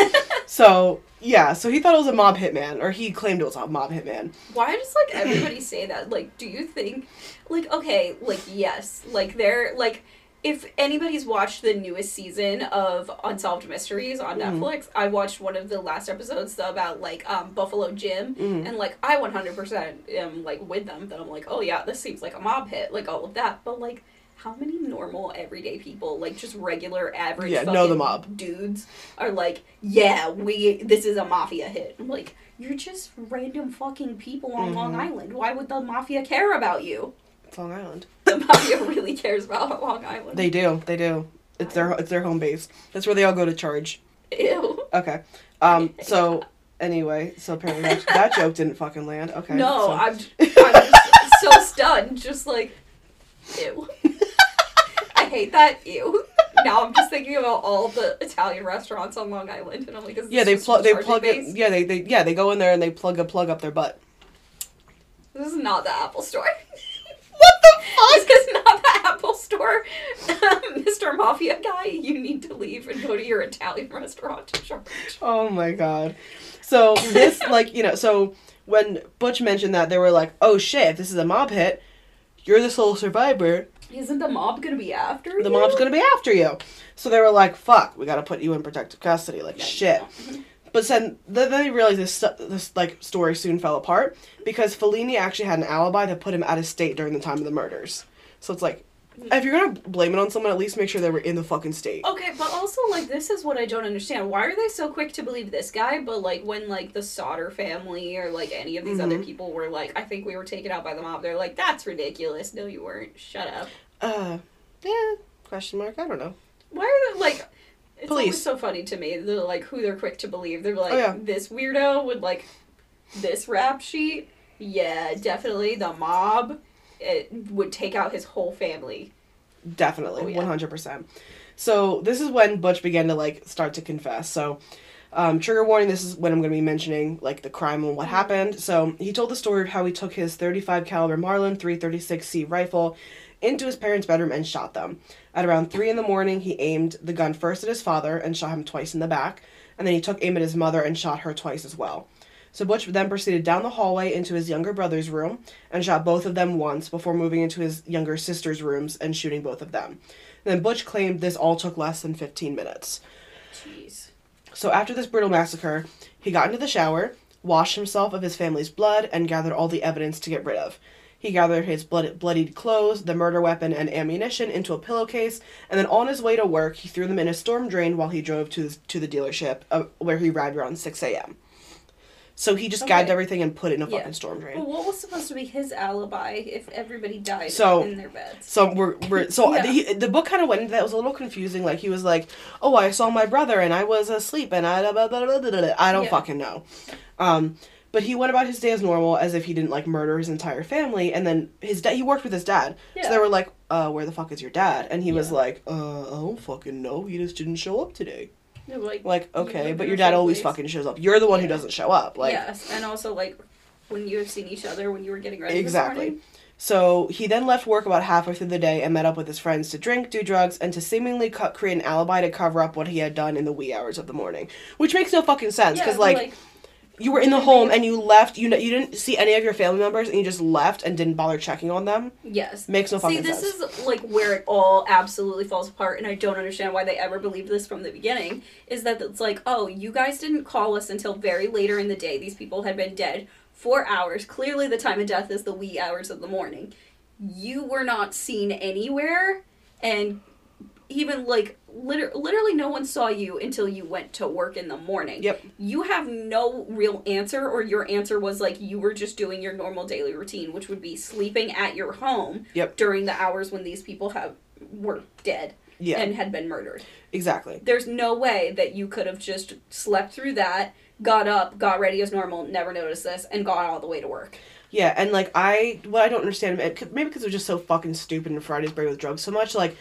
so... Yeah, so he thought it was a mob hitman, or he claimed it was a mob hitman. Why does, like, everybody say that? Like, do you think, like, okay, like, yes. Like, they're, like, if anybody's watched the newest season of Unsolved Mysteries on mm-hmm. Netflix, I watched one of the last episodes about, like, um, Buffalo Jim, mm-hmm. and, like, I one hundred percent am, like, with them, that I'm like, oh, yeah, this seems like a mob hit, like, all of that, but, like... How many normal, everyday people, like, just regular, average yeah, fucking know the mob. dudes are like, yeah, we, this is a mafia hit. I'm like, you're just random fucking people on mm-hmm. Long Island. Why would the mafia care about you? It's Long Island. The mafia really cares about Long Island. They do. They do. It's their it's their home base. That's where they all go to charge. Ew. Okay. Um. So, yeah. anyway, so apparently that, that joke didn't fucking land. Okay. No, so. I'm, I'm just so stunned. Just like, ew. I hate that. Ew. Now I'm just thinking about all the Italian restaurants on Long Island, and I'm like, is this yeah, they plug, they plug it. Yeah, they, they, yeah, they go in there and they plug a plug up their butt. This is not the Apple Store. What the fuck? This is not the Apple Store, Mister Mafia guy. You need to leave and go to your Italian restaurant to charge. Oh my God. So this, like, you know, so when Butch mentioned that, they were like, oh shit, if this is a mob hit, you're the sole survivor. Isn't the mob going to be after you? The mob's going to be after you. So they were like, fuck, we got to put you in protective custody. Like, yeah, shit. Yeah. But then, then they realized this, this, like, story soon fell apart because Fellini actually had an alibi that put him out of state during the time of the murders. So it's like, if you're going to blame it on someone, at least make sure they were in the fucking state. Okay, but also, like, this is what I don't understand. Why are they so quick to believe this guy, but, like, when, like, the Sauter family or, like, any of these mm-hmm. other people were like, I think we were taken out by the mob, they're like, that's ridiculous. No, you weren't. Shut up. Uh, yeah, question mark, I don't know. Why are they, like, It's police. So funny to me, they're like, who they're quick to believe. They're like, oh, yeah. This weirdo would like this rap sheet. Yeah, definitely the mob. It would take out his whole family. Definitely, oh, yeah. one hundred percent. So this is when Butch began to like start to confess. So, um, trigger warning. This is when I'm going to be mentioning like the crime and what happened. So he told the story of how he took his thirty-five caliber Marlin three thirty-six C rifle into his parents' bedroom and shot them. At around three in the morning, he aimed the gun first at his father and shot him twice in the back, and then he took aim at his mother and shot her twice as well. So Butch then proceeded down the hallway into his younger brother's room and shot both of them once before moving into his younger sister's rooms and shooting both of them. And then Butch claimed this all took less than fifteen minutes. Jeez. So after this brutal massacre, he got into the shower, washed himself of his family's blood, and gathered all the evidence to get rid of. He gathered his blood- bloodied clothes, the murder weapon, and ammunition into a pillowcase, and then on his way to work, he threw them in a storm drain while he drove to the, to the dealership, uh, where he arrived around six a.m. So he just okay. gagged everything and put it in a yeah. fucking storm drain. Well, what was supposed to be his alibi if everybody died so, in their beds? So we're, we're so yeah. the, the book kind of went into that. It was a little confusing. Like, he was like, oh, I saw my brother, and I was asleep, and I, blah, blah, blah, blah, blah. I don't yeah. fucking know. Um... But he went about his day as normal, as if he didn't, like, murder his entire family. And then his dad, he worked with his dad. Yeah. So they were like, uh, where the fuck is your dad? And he yeah. was like, uh, I don't fucking know. He just didn't show up today. No, like, like, okay, but your dad always fucking shows up. You're the one yeah. who doesn't show up. Like, yes, and also, like, when you have seen each other when you were getting ready exactly. this morning. So he then left work about halfway through the day and met up with his friends to drink, do drugs, and to seemingly cut, create an alibi to cover up what he had done in the wee hours of the morning. Which makes no fucking sense, because, yeah, like... like you were in the home and you left. You know, you didn't see any of your family members and you just left and didn't bother checking on them. Yes. Makes no fucking sense. See, this is like where it all absolutely falls apart, and I don't understand why they ever believed this from the beginning. Is that it's like, oh, you guys didn't call us until very later in the day. These people had been dead for hours. Clearly, the time of death is the wee hours of the morning. You were not seen anywhere, and even like liter- literally no one saw you until you went to work in the morning. Yep. You have no real answer, or your answer was like you were just doing your normal daily routine, which would be sleeping at your home yep. during the hours when these people have were dead yeah. and had been murdered. Exactly. There's no way that you could have just slept through that, got up, got ready as normal, never noticed this, and got all the way to work. Yeah, and like I, what I don't understand, maybe because it was just so fucking stupid and Friday's brain with drugs so much, like,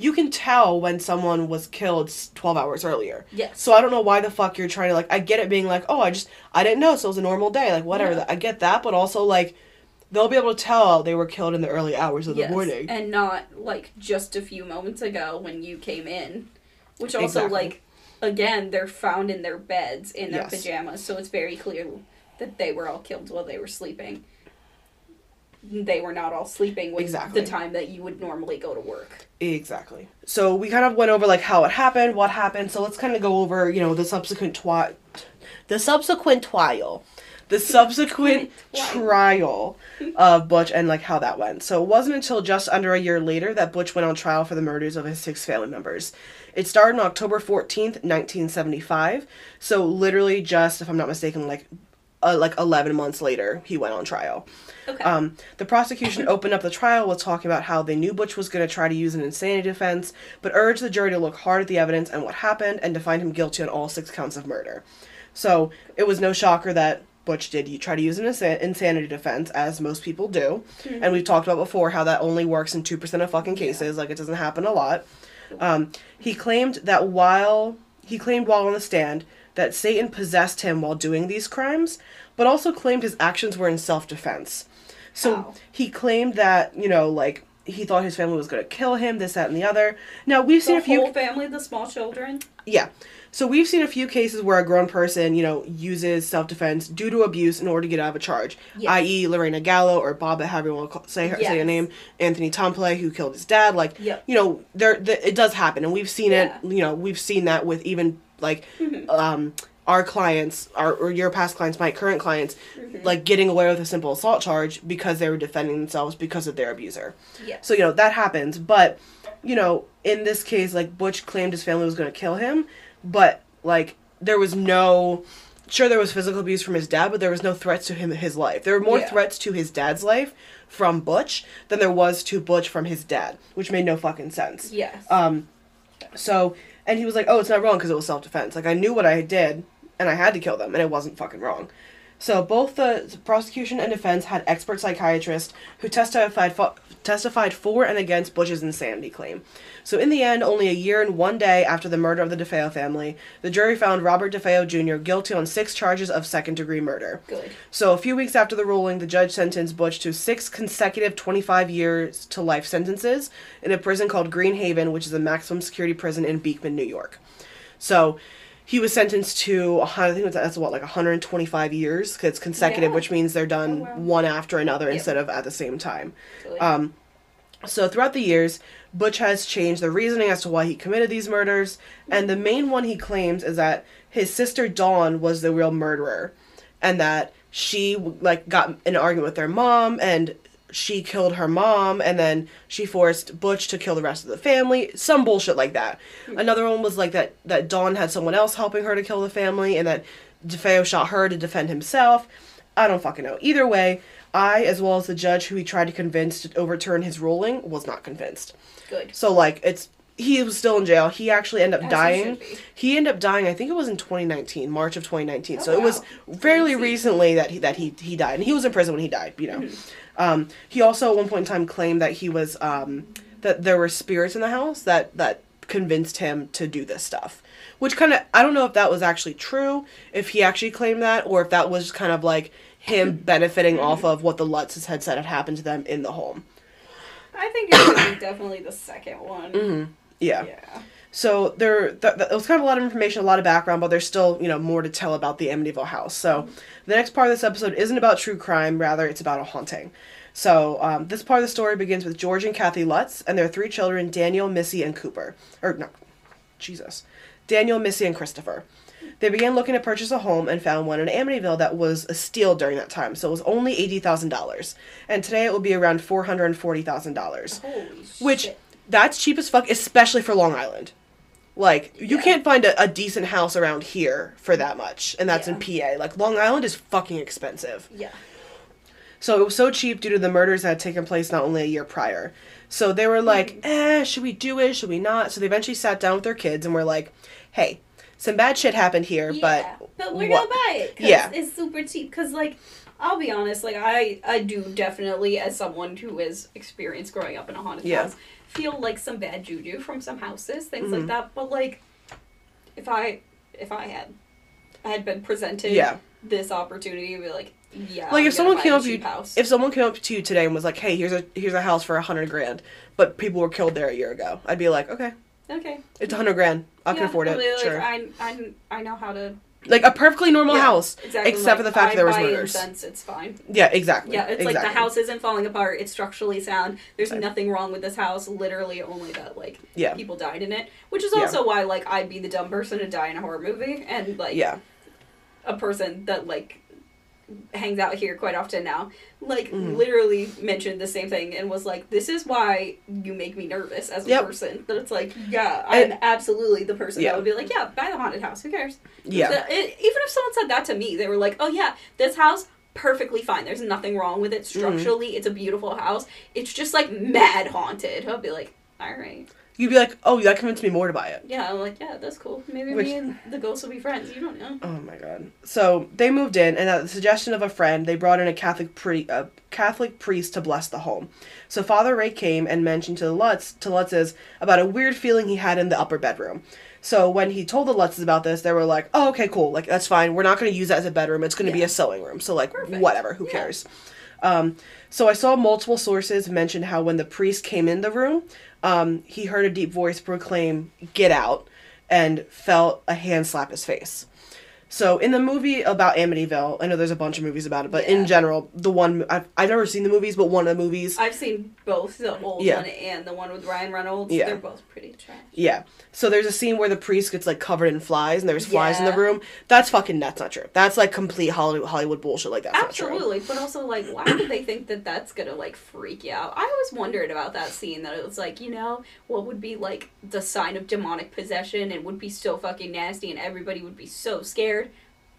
you can tell when someone was killed twelve hours earlier. Yes. So I don't know why the fuck you're trying to, like, I get it being like, oh, I just, I didn't know, so it was a normal day. Like, whatever. Yeah. I get that, but also, like, they'll be able to tell they were killed in the early hours of yes. the morning. And not, like, just a few moments ago when you came in. Which also, exactly. like, again, they're found in their beds, in their yes. pajamas, so it's very clear that they were all killed while they were sleeping. They were not all sleeping with exactly. the time that you would normally go to work. Exactly. So we kind of went over like how it happened, what happened. So let's kind of go over, you know, the subsequent twi- the subsequent trial, the subsequent trial of Butch and like how that went. So it wasn't until just under a year later that Butch went on trial for the murders of his six family members. It started on October fourteenth, nineteen seventy-five. So literally just, if I'm not mistaken, like Uh, like eleven months later, he went on trial. Okay. Um, the prosecution opened up the trial with talking about how they knew Butch was going to try to use an insanity defense, but urged the jury to look hard at the evidence and what happened and to find him guilty on all six counts of murder. So it was no shocker that Butch did you try to use an insa- insanity defense, as most people do. Mm-hmm. And we've talked about before how that only works in two percent of fucking cases. Yeah. Like, it doesn't happen a lot. Um, he claimed that while he claimed while on the stand that Satan possessed him while doing these crimes, but also claimed his actions were in self-defense. So wow. he claimed that, you know, like, he thought his family was going to kill him, this, that, and the other. Now, we've seen the a few... The whole family, the small children? Yeah. So we've seen a few cases where a grown person, you know, uses self-defense due to abuse in order to get out of a charge, yes. that is. Lorena Gallo or Bob, however you want to say her, yes. say her name, Anthony Tomplay, who killed his dad. Like, yep. you know, there the, it does happen, and we've seen yeah. it, you know, we've seen that with even... Like, mm-hmm. um, our clients, our, or your past clients, my current clients, mm-hmm. like, getting away with a simple assault charge because they were defending themselves because of their abuser. Yeah. So, you know, that happens. But, you know, in this case, like, Butch claimed his family was going to kill him, but, like, there was no... Sure, there was physical abuse from his dad, but there was no threats to him his life. There were more yeah. threats to his dad's life from Butch than there was to Butch from his dad, which made no fucking sense. Yes. Um, so... And he was like, oh, it's not wrong because it was self-defense. Like, I knew what I did, and I had to kill them, and it wasn't fucking wrong. So both the prosecution and defense had expert psychiatrists who testified fo- testified for and against Butch's insanity claim. So in the end, only a year and one day after the murder of the DeFeo family, the jury found Robert DeFeo Junior guilty on six charges of second-degree murder. Good. So a few weeks after the ruling, the judge sentenced Butch to six consecutive twenty-five years to life sentences in a prison called Green Haven, which is a maximum security prison in Beekman, New York. So he was sentenced to, I think that's what, like one hundred twenty-five years, because it's consecutive, yeah. which means they're done oh, wow. one after another yep. instead of at the same time. Totally. Um, so throughout the years, Butch has changed the reasoning as to why he committed these murders, and the main one he claims is that his sister Dawn was the real murderer, and that she like got in an argument with their mom, and she killed her mom, and then she forced Butch to kill the rest of the family. Some bullshit like that. Mm-hmm. Another one was like that, that Dawn had someone else helping her to kill the family, and that DeFeo shot her to defend himself. I don't fucking know. Either way, I, as well as the judge who he tried to convince to overturn his ruling, was not convinced. Good. So, like, it's... He was still in jail. He actually ended up As dying. He, he ended up dying, I think it was in twenty nineteen, March of twenty nineteen. Oh, so wow. It was fairly recently that he that he, he died. And he was in prison when he died, you know. Mm-hmm. Um, he also at one point in time claimed that he was, um, that there were spirits in the house that, that convinced him to do this stuff. Which kind of, I don't know if that was actually true, if he actually claimed that, or if that was kind of like him benefiting off of what the Lutzes had said had happened to them in the home. I think it's definitely the second one. Mm-hmm. Yeah. yeah. So there, th- th- it was kind of a lot of information, a lot of background, but there's still, you know, more to tell about the Amityville house. So mm-hmm. the next part of this episode isn't about true crime, rather it's about a haunting. So um, this part of the story begins with George and Kathy Lutz and their three children, Daniel, Missy, and Cooper. Or no, Jesus. Daniel, Missy, and Christopher. They began looking to purchase a home and found one in Amityville that was a steal during that time, so it was only eighty thousand dollars. And today it will be around four hundred forty thousand dollars. Holy which, shit. That's cheap as fuck, especially for Long Island. Like, you yeah. can't find a, a decent house around here for that much, and that's yeah. in P A. Like, Long Island is fucking expensive. Yeah. So it was so cheap due to the murders that had taken place not only a year prior. So they were like, mm. eh, should we do it, should we not? So they eventually sat down with their kids and were like, hey, some bad shit happened here, yeah, but... but we're wha- gonna buy it, because yeah. it's super cheap. Because, like, I'll be honest, like, I, I do definitely, as someone who has experienced growing up in a haunted yeah. house, feel, like, some bad juju from some houses, things mm-hmm. like that. But, like, if I if I had I had been presented yeah. this opportunity, I'd be like, yeah, like, if someone came up to you, if someone came up to you today and was like, hey, here's a here's a house for a hundred grand, but people were killed there a year ago, I'd be like, okay. Okay. It's a hundred grand. I yeah, can afford it. Like, sure. I I I know how to. Like a perfectly normal yeah, house, exactly. except like, for the fact I that there was murders. Incense, it's fine. Yeah, exactly. Yeah, it's exactly. like the house isn't falling apart. It's structurally sound. There's right. nothing wrong with this house. Literally, only that like yeah. people died in it, which is also yeah. why like I'd be the dumb person to die in a horror movie, and like yeah. a person that like hangs out here quite often now, like mm. literally mentioned the same thing and was like, this is why you make me nervous as a yep. person. That it's like, yeah, I'm and, absolutely the person yeah. that would be like, yeah, buy the haunted house, who cares? Yeah. The, it, even if someone said that to me, they were like, oh yeah, this house, perfectly fine, there's nothing wrong with it structurally, mm-hmm. it's a beautiful house, it's just like mad haunted. I'll be like, alright. You'd be like, oh, that convinced me more to buy it. Yeah, I'm like, yeah, that's cool. Maybe Which, me and the ghost will be friends. You don't know. Oh, my God. So they moved in, and at the suggestion of a friend, they brought in a Catholic pre- a Catholic priest to bless the home. So Father Ray came and mentioned to the Lutz, to Lutzes about a weird feeling he had in the upper bedroom. So when he told the Lutzes about this, they were like, oh, okay, cool. Like, that's fine. We're not going to use that as a bedroom. It's going to yeah. be a sewing room. So, like, Perfect. whatever. Who yeah. cares? Um, so I saw multiple sources mention how when the priest came in the room, um, he heard a deep voice proclaim, "Get out," and felt a hand slap his face. So in the movie about Amityville, I know there's a bunch of movies about it, but yeah. in general, the one, I've, I've never seen the movies, but one of the movies. I've seen both the old yeah. one and the one with Ryan Reynolds. Yeah. They're both pretty trash. Yeah. So there's a scene where the priest gets, like, covered in flies, and there's flies yeah. in the room. That's fucking, that's not true. That's, like, complete Hollywood, Hollywood bullshit. Like, that's Absolutely. not true. But also, like, why do they think that that's gonna, like, freak you out? I always wondered about that scene, that it was like, you know, what would be, like, the sign of demonic possession, and would be so fucking nasty, and everybody would be so scared.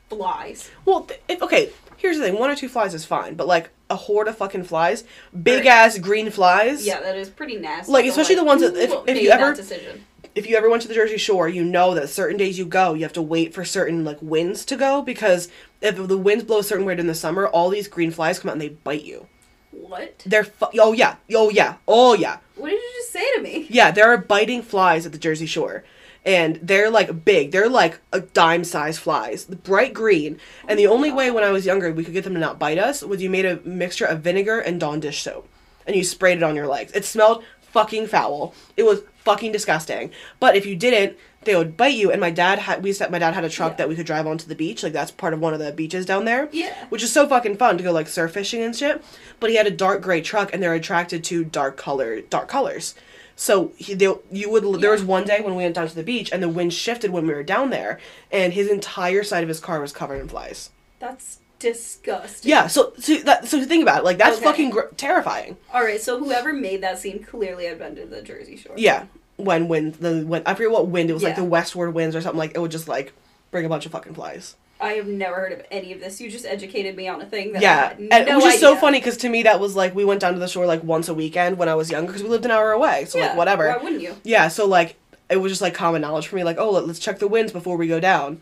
Flies. Well, th- it, okay, here's the thing. One or two flies is fine, but, like, a horde of fucking flies, big-ass green flies. Yeah, that is pretty nasty. Like, especially like, the ones that, if, if you ever... decision? if you ever went to the Jersey Shore, you know that certain days you go, you have to wait for certain, like, winds to go, because if the winds blow a certain way in the summer, all these green flies come out and they bite you. What? They're fu- oh yeah, oh yeah, oh yeah. What did you just say to me? Yeah, there are biting flies at the Jersey Shore, and they're, like, big. They're, like, a dime-sized flies, bright green, and oh the only God. way when I was younger we could get them to not bite us was you made a mixture of vinegar and Dawn dish soap, and you sprayed it on your legs. It smelled fucking foul. It was fucking disgusting. But if you didn't, they would bite you. And my dad had we said my dad had a truck yeah. that we could drive onto the beach. Like, that's part of one of the beaches down there. Yeah. Which is so fucking fun to go, like, surf fishing and shit. But he had a dark gray truck, and they're attracted to dark color dark colors. So he they you would yeah. there was one day when we went down to the beach, and the wind shifted when we were down there, and his entire side of his car was covered in flies. That's disgusting. Yeah, so so, that, so think about it. Like, that's okay. fucking gr- terrifying. All right, so whoever made that scene clearly had been to the Jersey Shore. Yeah, when wind, the when I forget what wind, it was yeah. like the westward winds or something, like, it would just, like, bring a bunch of fucking flies. I have never heard of any of this. You just educated me on a thing that yeah. I had no and, which is idea. So funny, because to me that was, like, we went down to the shore, like, once a weekend when I was younger, because we lived an hour away, so, yeah, like, whatever. Why wouldn't you? Yeah, so, like, it was just, like, common knowledge for me, like, oh, let, let's check the winds before we go down.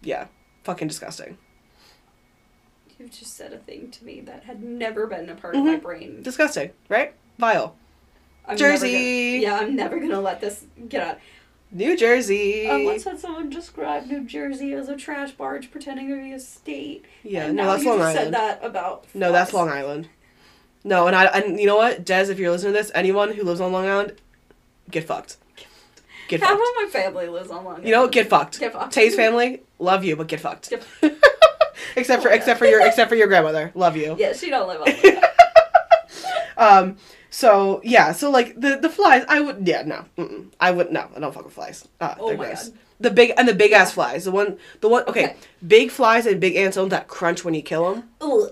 Yeah, fucking disgusting. You've just said a thing to me that had never been a part mm-hmm. of my brain. Disgusting, right? Vile. I'm Jersey. Gonna, yeah, I'm never going to let this get out. New Jersey. I once had someone describe New Jersey as a trash barge pretending to be a state. Yeah, and no, now that's you Long Island. Said that about flies. No, that's Long Island. No, and I and you know what, Des, if you're listening to this, anyone who lives on Long Island, get fucked. Get Half fucked. Half of my family lives on Long Island. You know, get fucked. Get fucked. Tay's family, love you, but get fucked. Get fucked. Except for oh, except for your except for your grandmother, love you. Yeah, she don't live on the way. Um. So yeah. So like the, the flies, I would yeah no, mm-mm. I would no, I don't fuck with flies. Uh, oh my gross. God. The big and the big yeah. ass flies. The one the one okay. okay. Big flies and big ants that crunch when you kill them. Oh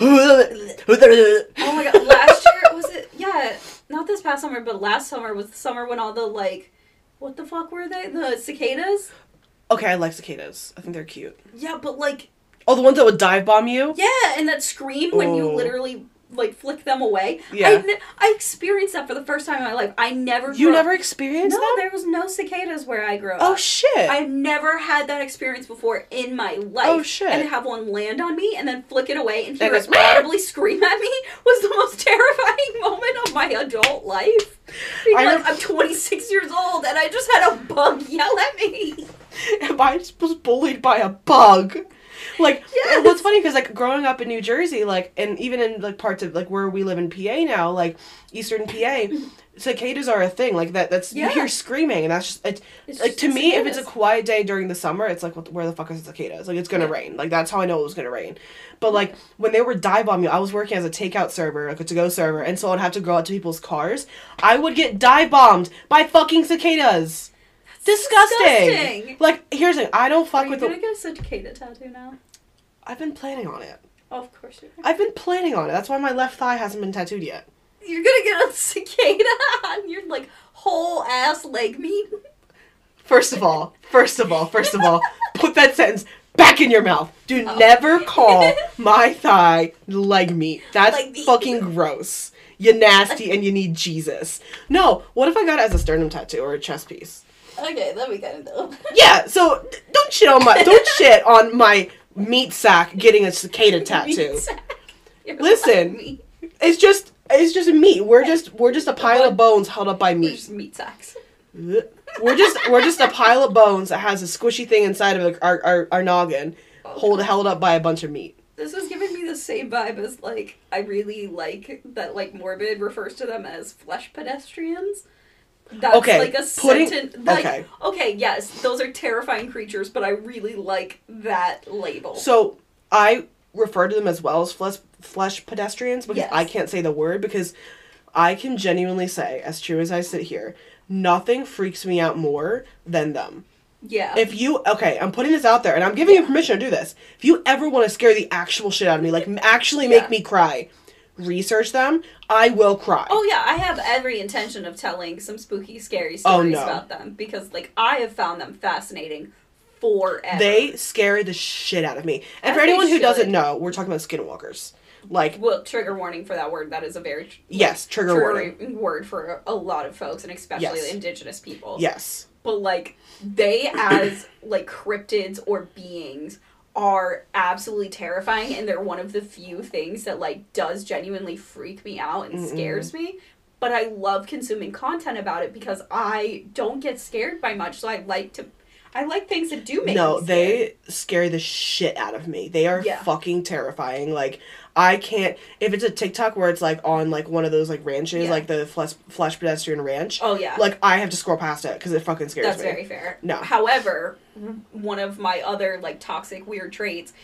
my God! Last year was it? Yeah, not this past summer, but last summer was the summer when all the like, what the fuck were they? The cicadas. Okay, I like cicadas. I think they're cute. Yeah, but like. Oh, the ones that would dive bomb you? Yeah, and that scream when Ooh. you literally, like, flick them away. Yeah. I, ne- I experienced that for the first time in my life. I never You never experienced no, that? No, there was no cicadas where I grew up. Oh, shit. I've never had that experience before in my life. Oh, shit. And to have one land on me and then flick it away and hear it audibly scream at me was the most terrifying moment of my adult life. Because I'm twenty-six years old and I just had a bug yell at me. Am I just was bullied by a bug? Like, yes. What's funny, because, like, growing up in New Jersey, like, and even in, like, parts of, like, where we live in P A now, like, Eastern P A, cicadas are a thing. Like, that that's, yeah. you hear screaming, and that's just, it's, it's like, just to me, cicadas. If it's a quiet day during the summer, it's like, what, where the fuck is the cicadas? Like, it's gonna yeah. rain. Like, that's how I know it was gonna rain. But, like, when they were dive bombing, I was working as a takeout server, like a to-go server, and so I'd have to go out to people's cars. I would get dive bombed by fucking cicadas. Disgusting. Disgusting. Like, here's the thing. I don't fuck with the... Are you going to get a cicada tattoo now? I've been planning on it. Oh, of course you are. I've been planning on it. That's why my left thigh hasn't been tattooed yet. You're going to get a cicada on your, like, whole ass leg meat? First of all, first of all, first of all, put that sentence back in your mouth. Do oh. never call my thigh leg meat. That's leg meat. Fucking gross. You're nasty and you need Jesus. No, what if I got it as a sternum tattoo or a chest piece? Okay, that'd be kind of dope. Yeah, so don't shit on my don't shit on my meat sack getting a cicada tattoo. Meat sack. Listen, meat. it's just it's just meat. We're just we're just a pile of bones held up by meat. We're just meat sacks. We're just we're just a pile of bones that has a squishy thing inside of our our, our noggin, oh, hold God. held up by a bunch of meat. This is giving me the same vibe as like I really like that like morbid refers to them as flesh pedestrians. That's okay, like a putting, sentence. Like, okay. Okay, yes, those are terrifying creatures, but I really like that label. So I refer to them as well as flesh, flesh pedestrians because yes. I can't say the word because I can genuinely say, as true as I sit here, nothing freaks me out more than them. Yeah. If you, okay, I'm putting this out there and I'm giving yeah. you permission to do this. If you ever want to scare the actual shit out of me, like actually make yeah. me cry, research them, I will cry. Oh yeah, I have every intention of telling some spooky, scary stories oh, no. about them because, like, I have found them fascinating forever. They scare the shit out of me. And as for anyone who doesn't know, we're talking about skinwalkers. Like, well, trigger warning for that word. That is a very yes, like, trigger warning word for a lot of folks, and especially yes. Indigenous people. Yes, but like they as like cryptids or beings are absolutely terrifying, and they're one of the few things that like does genuinely freak me out and Mm-mm. scares me. But I love consuming content about it because I don't get scared by much, so I like to. I like things that do make no, me scared. They scare the shit out of me. They are yeah. fucking terrifying. Like, I can't... If it's a TikTok where it's, like, on, like, one of those, like, ranches, yeah. like the Flesh, Flesh Pedestrian Ranch... Oh, yeah. Like, I have to scroll past it because it fucking scares That's me. That's very fair. No. However, one of my other, like, toxic, weird traits...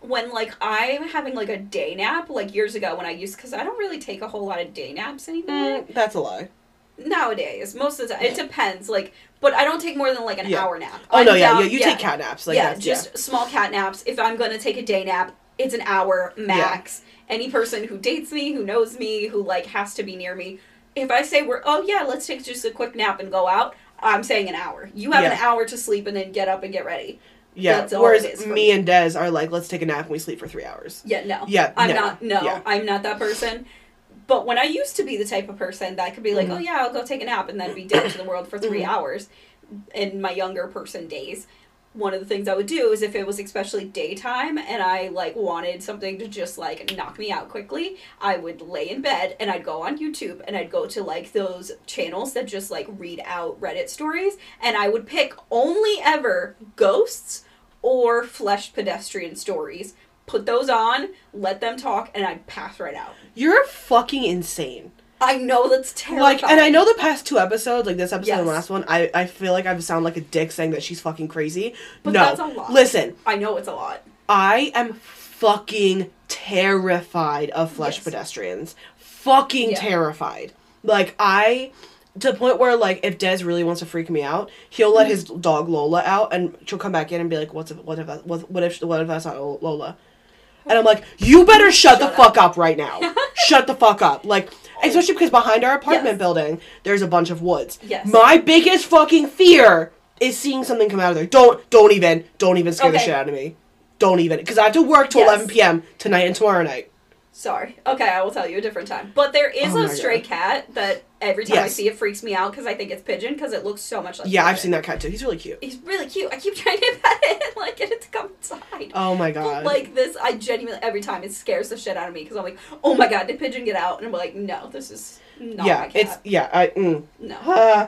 When, like, I'm having, like, a day nap, like, years ago when I used... Because I don't really take a whole lot of day naps anymore. Mm, that's a lie. Nowadays. Most of the time. It depends, like... But I don't take more than, like, an yeah. hour nap. Oh, I'm no, yeah, down, yeah. You yeah. take cat naps. Like yeah, that, just yeah. small cat naps. If I'm going to take a day nap, it's an hour max. Yeah. Any person who dates me, who knows me, who, like, has to be near me, if I say, we're oh, yeah, let's take just a quick nap and go out, I'm saying an hour. You have yeah. an hour to sleep and then get up and get ready. Yeah, That's whereas me, me and Dez are like, let's take a nap and we sleep for three hours. Yeah, no. Yeah, I'm no. not, no, yeah. I'm not that person. But when I used to be the type of person that could be like, mm-hmm. oh, yeah, I'll go take a nap, and then be dead to the world for three mm-hmm. hours in my younger person days, one of the things I would do is if it was especially daytime and I, like, wanted something to just, like, knock me out quickly, I would lay in bed and I'd go on YouTube and I'd go to, like, those channels that just, like, read out Reddit stories, and I would pick only ever ghosts or flesh pedestrian stories. Put those on, let them talk, and I'd pass right out. You're fucking insane. I know, that's terrifying. Like, and I know the past two episodes, like this episode yes. and the last one, I, I feel like I sound like a dick saying that she's fucking crazy. But no, that's a lot. Listen. I know it's a lot. I am fucking terrified of flesh yes. pedestrians. Fucking yeah. terrified. Like, I... To the point where, like, if Dez really wants to freak me out, he'll let mm-hmm. his dog Lola out, and she'll come back in and be like, "What's if, what if that, what, what if what if that's not Lola?" And I'm like, "You better shut, shut the up. fuck up right now! Shut the fuck up!" Like, especially because behind our apartment yes. building, there's a bunch of woods. Yes. My biggest fucking fear is seeing something come out of there. Don't, don't even, don't even scare okay. the shit out of me. Don't even, because I have to work till yes. eleven p.m. tonight and tomorrow night. Sorry. Okay, I will tell you a different time. But there is oh a stray God. cat that every time yes. I see it freaks me out because I think it's pigeon because it looks so much like Yeah, pigeon. I've seen that cat too. He's really cute. He's really cute. I keep trying to pet it and like get it to come inside. Oh my God. But, like this, I genuinely, every time it scares the shit out of me because I'm like, oh my God, did pigeon get out? And I'm like, no, this is not yeah, my cat. It's, yeah, I, mm. No. Uh,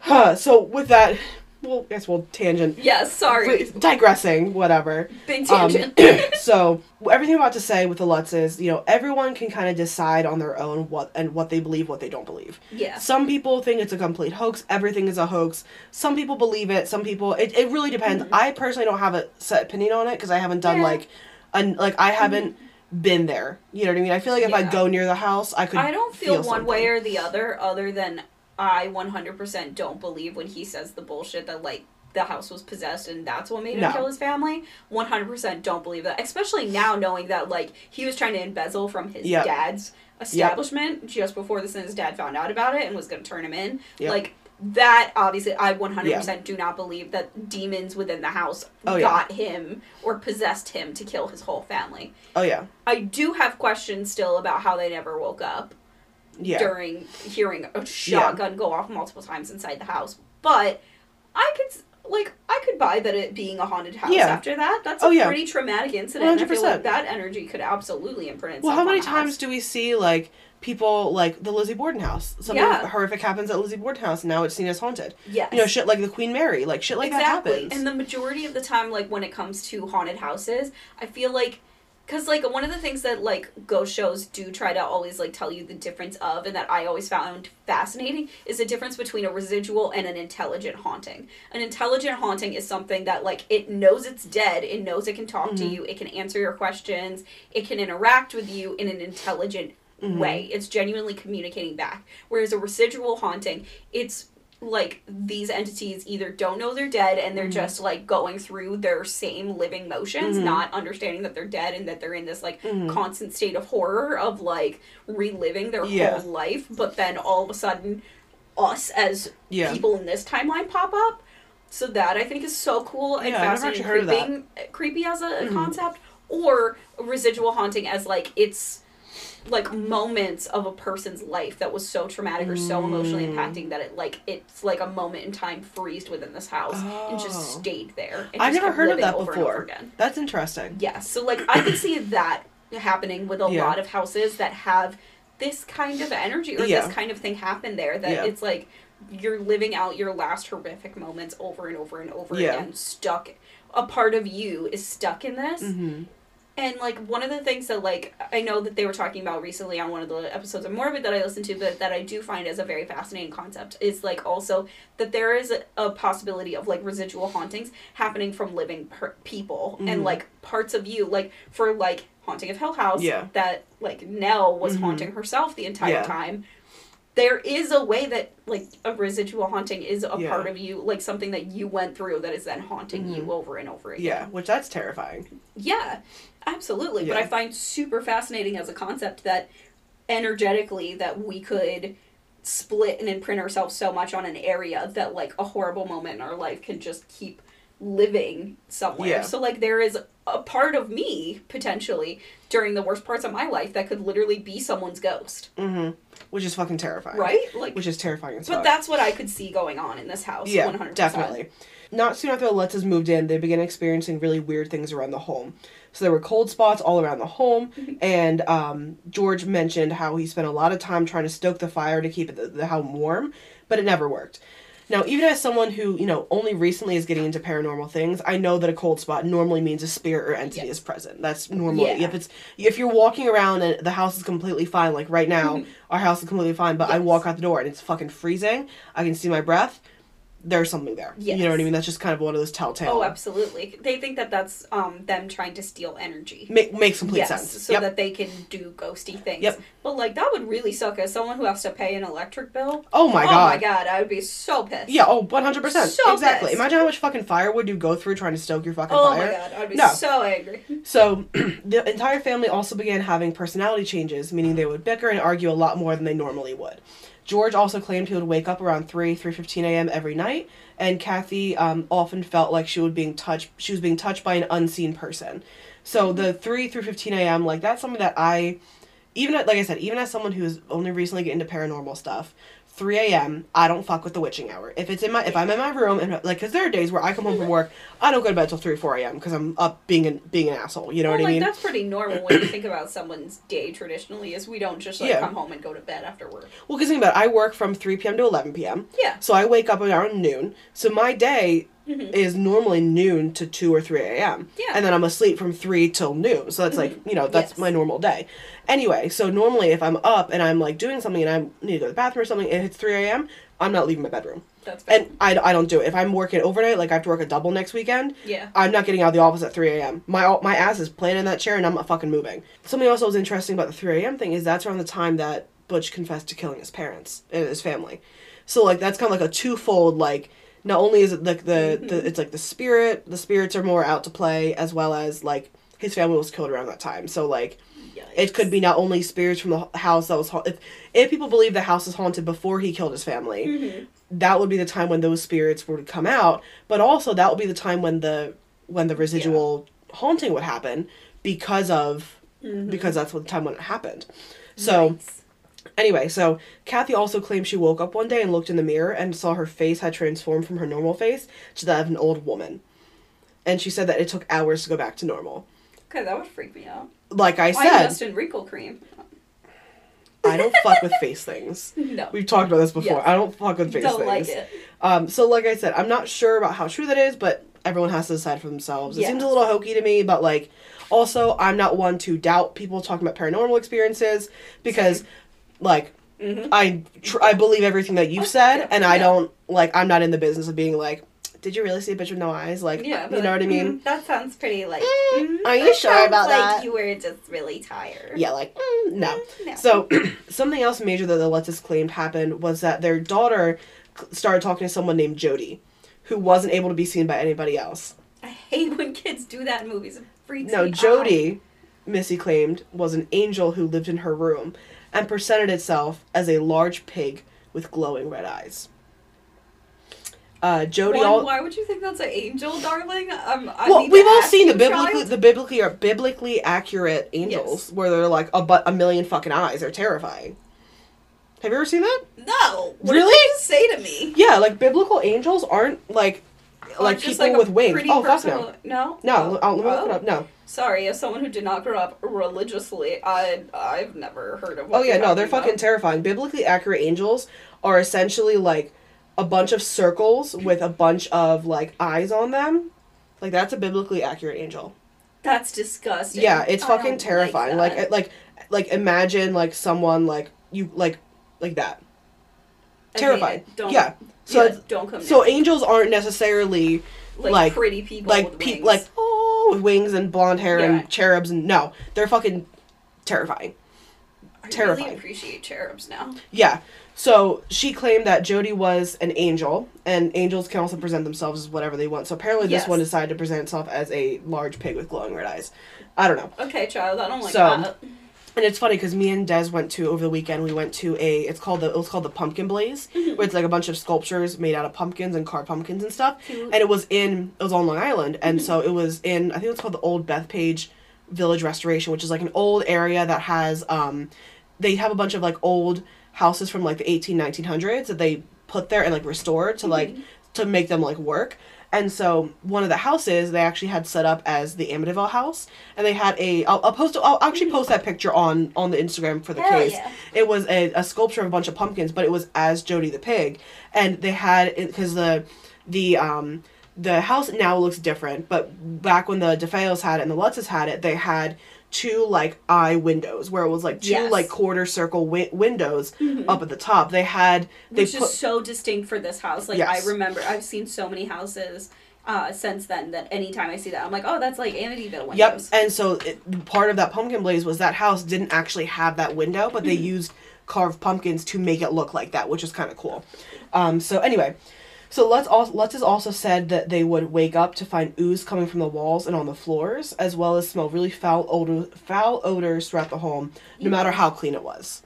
huh. So with that, well, I guess we'll tangent. Yes, sorry. Digressing, whatever. Big tangent. Um, so, everything I'm about to say with the Lutz is, you know, everyone can kind of decide on their own what and what they believe, what they don't believe. Yeah. Some people think it's a complete hoax. Everything is a hoax. Some people believe it. Some people... It, it really depends. Mm-hmm. I personally don't have a set opinion on it because I haven't done, yeah. like... An, like, I haven't... Mm-hmm. been there. You know what I mean? I feel like if yeah. I go near the house, I could I don't feel, feel one way or the other, other than... I one hundred percent don't believe when he says the bullshit that, like, the house was possessed and that's what made him no. kill his family. one hundred percent don't believe that. Especially now knowing that, like, he was trying to embezzle from his yep. dad's establishment yep. just before this and his dad found out about it and was going to turn him in. Yep. Like, that, obviously, I one hundred percent yeah. do not believe that demons within the house oh, got yeah. him or possessed him to kill his whole family. Oh, yeah. I do have questions still about how they never woke up. Yeah. During hearing a shotgun yeah. go off multiple times inside the house. But I could, like, I could buy that it being a haunted house yeah. after that. That's oh, a yeah. pretty traumatic incident. one hundred percent. I feel like that energy could absolutely imprint itself. Well, how many times do we see, like, people, like, the Lizzie Borden house? Something yeah. horrific happens at Lizzie Borden house, and now it's seen as haunted. Yes. You know, shit like the Queen Mary. Like, shit like exactly. that happens. And the majority of the time, like, when it comes to haunted houses, I feel like... Because, like, one of the things that, like, ghost shows do try to always, like, tell you the difference of, and that I always found fascinating, is the difference between a residual and an intelligent haunting. An intelligent haunting is something that, like, it knows it's dead, it knows it can talk mm-hmm. to you, it can answer your questions, it can interact with you in an intelligent mm-hmm. way. It's genuinely communicating back. Whereas a residual haunting, it's... like, these entities either don't know they're dead and they're mm-hmm. just, like, going through their same living motions, mm-hmm. not understanding that they're dead and that they're in this, like, mm-hmm. constant state of horror of, like, reliving their yeah. whole life. But then all of a sudden, us as yeah. people in this timeline pop up. So that, I think, is so cool and yeah, fascinating. I've never actually heard of that. Creepy as a mm-hmm. concept. or residual haunting as like it's like moments of a person's life that was so traumatic or so emotionally impacting that it like it's like a moment in time freezed within this house oh. and just stayed there. I've never heard of that before. That's interesting. Yeah, so like I can see that happening with a yeah. lot of houses that have this kind of energy or yeah. this kind of thing happen there that yeah. it's like you're living out your last horrific moments over and over and over yeah. again, stuck. A part of you is stuck in this. Mm-hmm. And, like, one of the things that, like, I know that they were talking about recently on one of the episodes of Morbid that I listened to, but that I do find as a very fascinating concept is, like, also that there is a, a possibility of, like, residual hauntings happening from living per- people mm-hmm. and, like, parts of you. Like, for, like, Haunting of Hill House, yeah. that, like, Nell was mm-hmm. haunting herself the entire yeah. time. There is a way that, like, a residual haunting is a yeah. part of you, like, something that you went through that is then haunting mm-hmm. you over and over again. Yeah, which that's terrifying. Yeah. Absolutely, yeah. But I find super fascinating as a concept that energetically that we could split and imprint ourselves so much on an area that like a horrible moment in our life can just keep living somewhere. Yeah. So like there is a part of me potentially during the worst parts of my life that could literally be someone's ghost. Mm-hmm. Which is fucking terrifying. Right? Like which is terrifying as fuck. But that's what I could see going on in this house. Yeah, one hundred percent. Definitely. Not soon after the Lutzes moved in, they began experiencing really weird things around the home. So there were cold spots all around the home, mm-hmm. and um, George mentioned how he spent a lot of time trying to stoke the fire to keep the, the house warm, but it never worked. Now, even as someone who, you know, only recently is getting into paranormal things, I know that a cold spot normally means a spirit or entity yes. is present. That's normally. Yeah. If it's if you're walking around and the house is completely fine, like right now, mm-hmm. our house is completely fine, but yes. I walk out the door and it's fucking freezing, I can see my breath. There's something there. Yes. You know what I mean? That's just kind of one of those telltale. Oh, absolutely. They think that that's um, them trying to steal energy. Make, makes complete yes, sense. So yep. that they can do ghosty things. Yep. But, like, that would really suck as someone who has to pay an electric bill. Oh, my oh God. Oh, my God. I would be so pissed. Yeah, oh, one hundred percent. So exactly. Pissed. Imagine how much fucking firewood you go through trying to stoke your fucking oh fire. Oh, my God. I would be no. so angry. So, the entire family also began having personality changes, meaning they would bicker and argue a lot more than they normally would. George also claimed he would wake up around three, three fifteen a.m. every night, and Kathy um, often felt like she would being touched. She was being touched by an unseen person. So the three, three fifteen a.m., like, that's something that I, even like I said, even as someone who's only recently getting into paranormal stuff, three a.m., I don't fuck with the witching hour. If it's in my, if I'm in my room, and like, because there are days where I come home from work, I don't go to bed till three, four a.m. because I'm up being an, being an asshole. You know well, what like, I mean? That's pretty normal when you think about someone's day traditionally is we don't just like yeah. come home and go to bed after work. Well, because think about it, I work from three p.m. to eleven p.m. Yeah. So I wake up around noon. So my day mm-hmm. is normally noon to two or three a.m. Yeah. And then I'm asleep from three till noon. So that's mm-hmm. like, you know, that's yes. my normal day. Anyway, so normally if I'm up and I'm, like, doing something and I need to go to the bathroom or something and it's three a.m., I'm not leaving my bedroom. That's bad. And I, I don't do it. If I'm working overnight, like, I have to work a double next weekend, yeah. I'm not getting out of the office at three a.m. My my ass is playing in that chair and I'm not fucking moving. Something else that was interesting about the three a.m. thing is that's around the time that Butch confessed to killing his parents and his family. So, like, that's kind of like a twofold, like, not only is it, like, the, mm-hmm. the it's, like, the spirit, the spirits are more out to play, as well as, like, his family was killed around that time. So, like, yikes. It could be not only spirits from the house that was haunted. If, if people believe the house is haunted before he killed his family, mm-hmm. that would be the time when those spirits would come out. But also that would be the time when the when the residual yeah. haunting would happen because of mm-hmm. because that's the time when it happened. So yikes. Anyway, so Kathy also claimed she woke up one day and looked in the mirror and saw her face had transformed from her normal face to that of an old woman. And she said that it took hours to go back to normal. Okay, that would freak me out. Like I said, I invest in wrinkle cream. I don't fuck with face things. No. We've talked about this before. Yes. I don't fuck with face don't things. Don't like it. Um, so, like I said, I'm not sure about how true that is, but everyone has to decide for themselves. It yes. seems a little hokey to me, but, like, also, I'm not one to doubt people talking about paranormal experiences because, Same. like, mm-hmm. I tr- I believe everything that you've said, yeah. and I yeah. don't, like, I'm not in the business of being like, did you really see a bitch with no eyes? Like, yeah, you know like, what I mean? Mm, that sounds pretty, like... Mm, mm, are you sure about like that? Like, you were just really tired. Yeah, like, mm, no. Mm, no. So, something else major that the Lutzes claimed happened was that their daughter started talking to someone named Jodie, who wasn't able to be seen by anybody else. I hate when kids do that in movies. It freaks no, me Jodie, out. Missy claimed, was an angel who lived in her room and presented itself as a large pig with glowing red eyes. Uh, Jodie. All... Why would you think that's an angel, darling? Um, I well, we've all seen the biblically the biblically are biblically accurate angels, yes. where they're like a but a million fucking eyes. They're terrifying. Have you ever seen that? No. What really? Did you say to me? Yeah, like biblical angels aren't like oh, like people like with wings. Oh, fuck no. No. No. I'll look it up. No. Sorry, as someone who did not grow up religiously, I I've never heard of. What oh yeah, no, they're about. Fucking terrifying. Biblically accurate angels are essentially like a bunch of circles with a bunch of like eyes on them. Like that's a biblically accurate angel. That's disgusting. Yeah, it's fucking terrifying. Like like, like like imagine like someone like you like. Like that. I terrifying. Don't, yeah. So yeah, don't come So down. Angels aren't necessarily like, like pretty people like with pe- wings. Like oh with wings and blonde hair yeah. and cherubs and no. They're fucking terrifying. I terrifying. really appreciate cherubs now. Yeah. So she claimed that Jodie was an angel and angels can also present themselves as whatever they want. So apparently yes. this one decided to present itself as a large pig with glowing red eyes. I don't know. Okay, child, I don't like so, that. And it's funny because me and Des went to over the weekend. We went to a it's called the it was called the Pumpkin Blaze, mm-hmm. where it's like a bunch of sculptures made out of pumpkins and carved pumpkins and stuff. Cute. And it was in it was on Long Island, and mm-hmm. so it was in I think it's called the Old Bethpage Village Restoration, which is like an old area that has um they have a bunch of like old houses from like the eighteen nineteen hundreds that they put there and like restored to mm-hmm. like to make them like work. And so one of the houses they actually had set up as the Amityville house, and they had a I'll, I'll post I'll actually post that picture on on the Instagram for the Hell case. Yeah. It was a, a sculpture of a bunch of pumpkins, but it was as Jodie the pig, and they had because the the um the house now looks different, but back when the DeFeos had it and the Lutzes had it, they had two like eye windows where it was like two yes. like quarter circle wi- windows mm-hmm. up at the top. They had they which put, is so distinct for this house. Like yes. I remember, I've seen so many houses uh, since then that anytime I see that, I'm like, oh, that's like Amityville windows. Yep. And so it, part of that Pumpkin Blaze was that house didn't actually have that window, but they mm-hmm. used carved pumpkins to make it look like that, which is kind of cool. Um, so anyway. So Lutz also, Lutz has also said that they would wake up to find ooze coming from the walls and on the floors, as well as smell really foul odor, foul odors throughout the home, no yeah. matter how clean it was.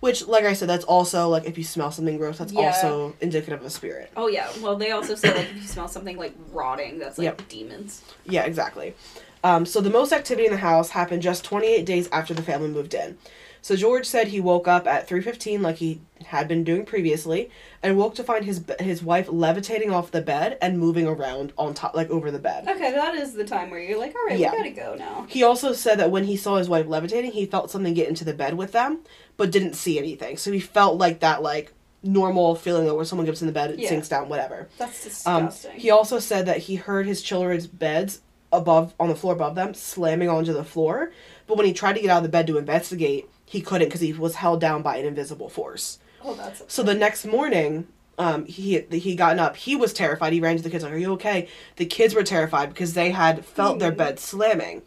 Which, like I said, that's also, like, if you smell something gross, that's yeah. also indicative of a spirit. Oh, yeah. Well, they also say, like, if you smell something, like, rotting, that's, like, yep. demons. Yeah, exactly. Um, so the most activity in the house happened just twenty-eight days after the family moved in. So George said he woke up at three fifteen like he had been doing previously and woke to find his his wife levitating off the bed and moving around on top, like over the bed. Okay, that is the time where you're like, all right, yeah. we gotta go now. He also said that when he saw his wife levitating, he felt something get into the bed with them, but didn't see anything. So he felt like that, like, normal feeling that where someone gets in the bed, it yeah. sinks down, whatever. That's disgusting. Um, he also said that he heard his children's beds above, on the floor above them, slamming onto the floor, but when he tried to get out of the bed to investigate, he couldn't because he was held down by an invisible force. Oh, that's okay. So the next morning, um, he he gotten up. He was terrified. He ran to the kids like, "Are you okay?" The kids were terrified because they had felt mm. their bed slamming.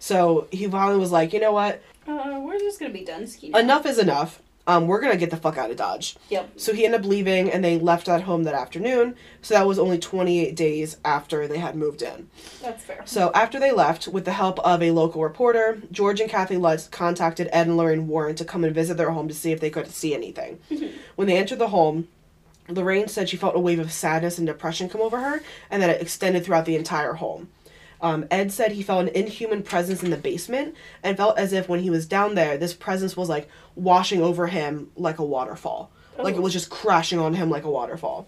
So he finally was like, "You know what? Uh, we're just gonna be done skiing. Enough is enough. Um, we're gonna get the fuck out of Dodge." Yep. So he ended up leaving, and they left that home that afternoon. So that was only twenty-eight days after they had moved in. That's fair. So after they left, with the help of a local reporter, George and Kathy Lutz contacted Ed and Lorraine Warren to come and visit their home to see if they could see anything. Mm-hmm. When they entered the home, Lorraine said she felt a wave of sadness and depression come over her, and that it extended throughout the entire home. Um, Ed said he felt an inhuman presence in the basement and felt as if when he was down there, this presence was, like, washing over him like a waterfall. Oh. Like, it was just crashing on him like a waterfall.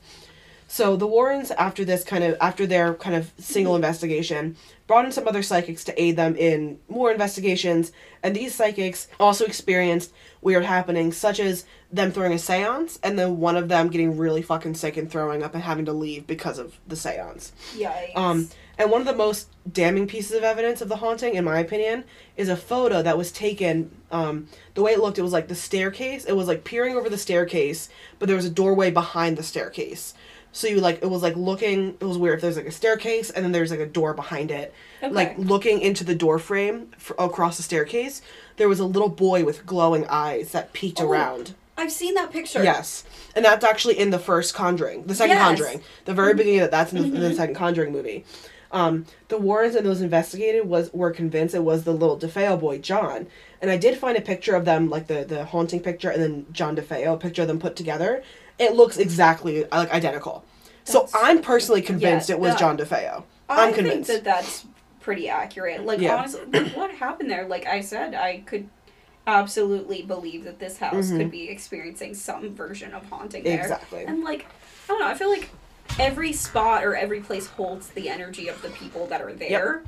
So the Warrens, after this kind of, after their kind of single mm-hmm. investigation, brought in some other psychics to aid them in more investigations, and these psychics also experienced weird happenings, such as them throwing a seance, and then one of them getting really fucking sick and throwing up and having to leave because of the seance. Yikes. Um, and one of the most damning pieces of evidence of the haunting, in my opinion, is a photo that was taken, um, the way it looked, it was like the staircase, it was like peering over the staircase, but there was a doorway behind the staircase. So you, like, it was, like, looking, it was weird. There's, like, a staircase, and then there's, like, a door behind it. Okay. Like, looking into the door frame for, across the staircase, there was a little boy with glowing eyes that peeked oh, around. I've seen that picture. Yes. And that's actually in the first Conjuring, the second yes. Conjuring. The very mm-hmm. beginning of that's in the, mm-hmm. the second Conjuring movie. Um, the Warrens and those investigated was were convinced it was the little DeFeo boy, John. And I did find a picture of them, like, the, the haunting picture, and then John DeFeo, a picture of them put together. It looks exactly, like, identical. So I'm personally convinced yeah, it was that, John DeFeo. I'm I convinced. I think that that's pretty accurate. Like, yeah. honestly, what happened there? Like I said, I could absolutely believe that this house mm-hmm. could be experiencing some version of haunting there. Exactly. And, like, I don't know, I feel like every spot or every place holds the energy of the people that are there. Yep.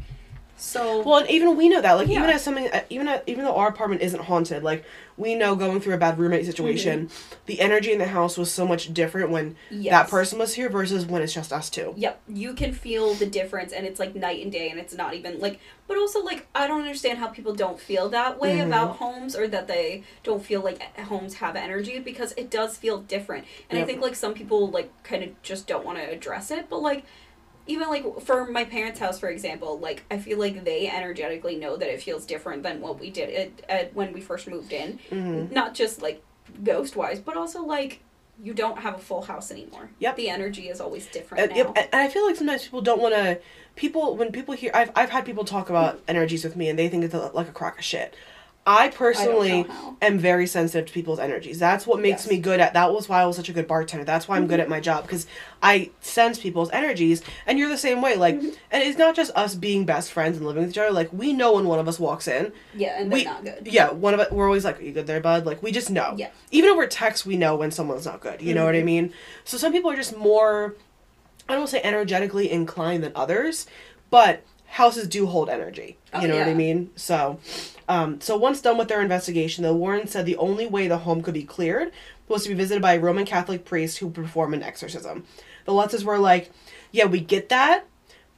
So well, and even we know that. Like, yeah. even as something, even as, even though our apartment isn't haunted, like we know going through a bad roommate situation, mm-hmm. the energy in the house was so much different when yes. that person was here versus when it's just us two. Yep, you can feel the difference, and it's like night and day, and it's not even like. But also, like, I don't understand how people don't feel that way mm-hmm. about homes, or that they don't feel like homes have energy, because it does feel different. And yep. I think like some people like kind of just don't want to address it, but like. Even, like, for my parents' house, for example, like, I feel like they energetically know that it feels different than what we did at, at when we first moved in. Mm-hmm. Not just, like, ghost-wise, but also, like, you don't have a full house anymore. Yep. The energy is always different uh, now. Yep. And I feel like sometimes people don't want to... People, when people hear... I've, I've had people talk about energies with me, and they think it's, a, like, a crock of shit. I personally I am very sensitive to people's energies. That's what makes yes. me good at... That was why I was such a good bartender. That's why I'm mm-hmm. good at my job. Because I sense people's energies. And you're the same way. Like, mm-hmm. and it's not just us being best friends and living with each other. Like, we know when one of us walks in. Yeah, and we, they're not good. Yeah, one of us... We're always like, are you good there, bud? Like, we just know. Yeah. Even over text, we know when someone's not good. You mm-hmm. know what I mean? So some people are just more... I don't want to say energetically inclined than others. But... houses do hold energy. You oh, know yeah. what I mean? So, um, so once done with their investigation, the Warrens said the only way the home could be cleared was to be visited by a Roman Catholic priest who performed an exorcism. The Lutzes were like, "Yeah, we get that,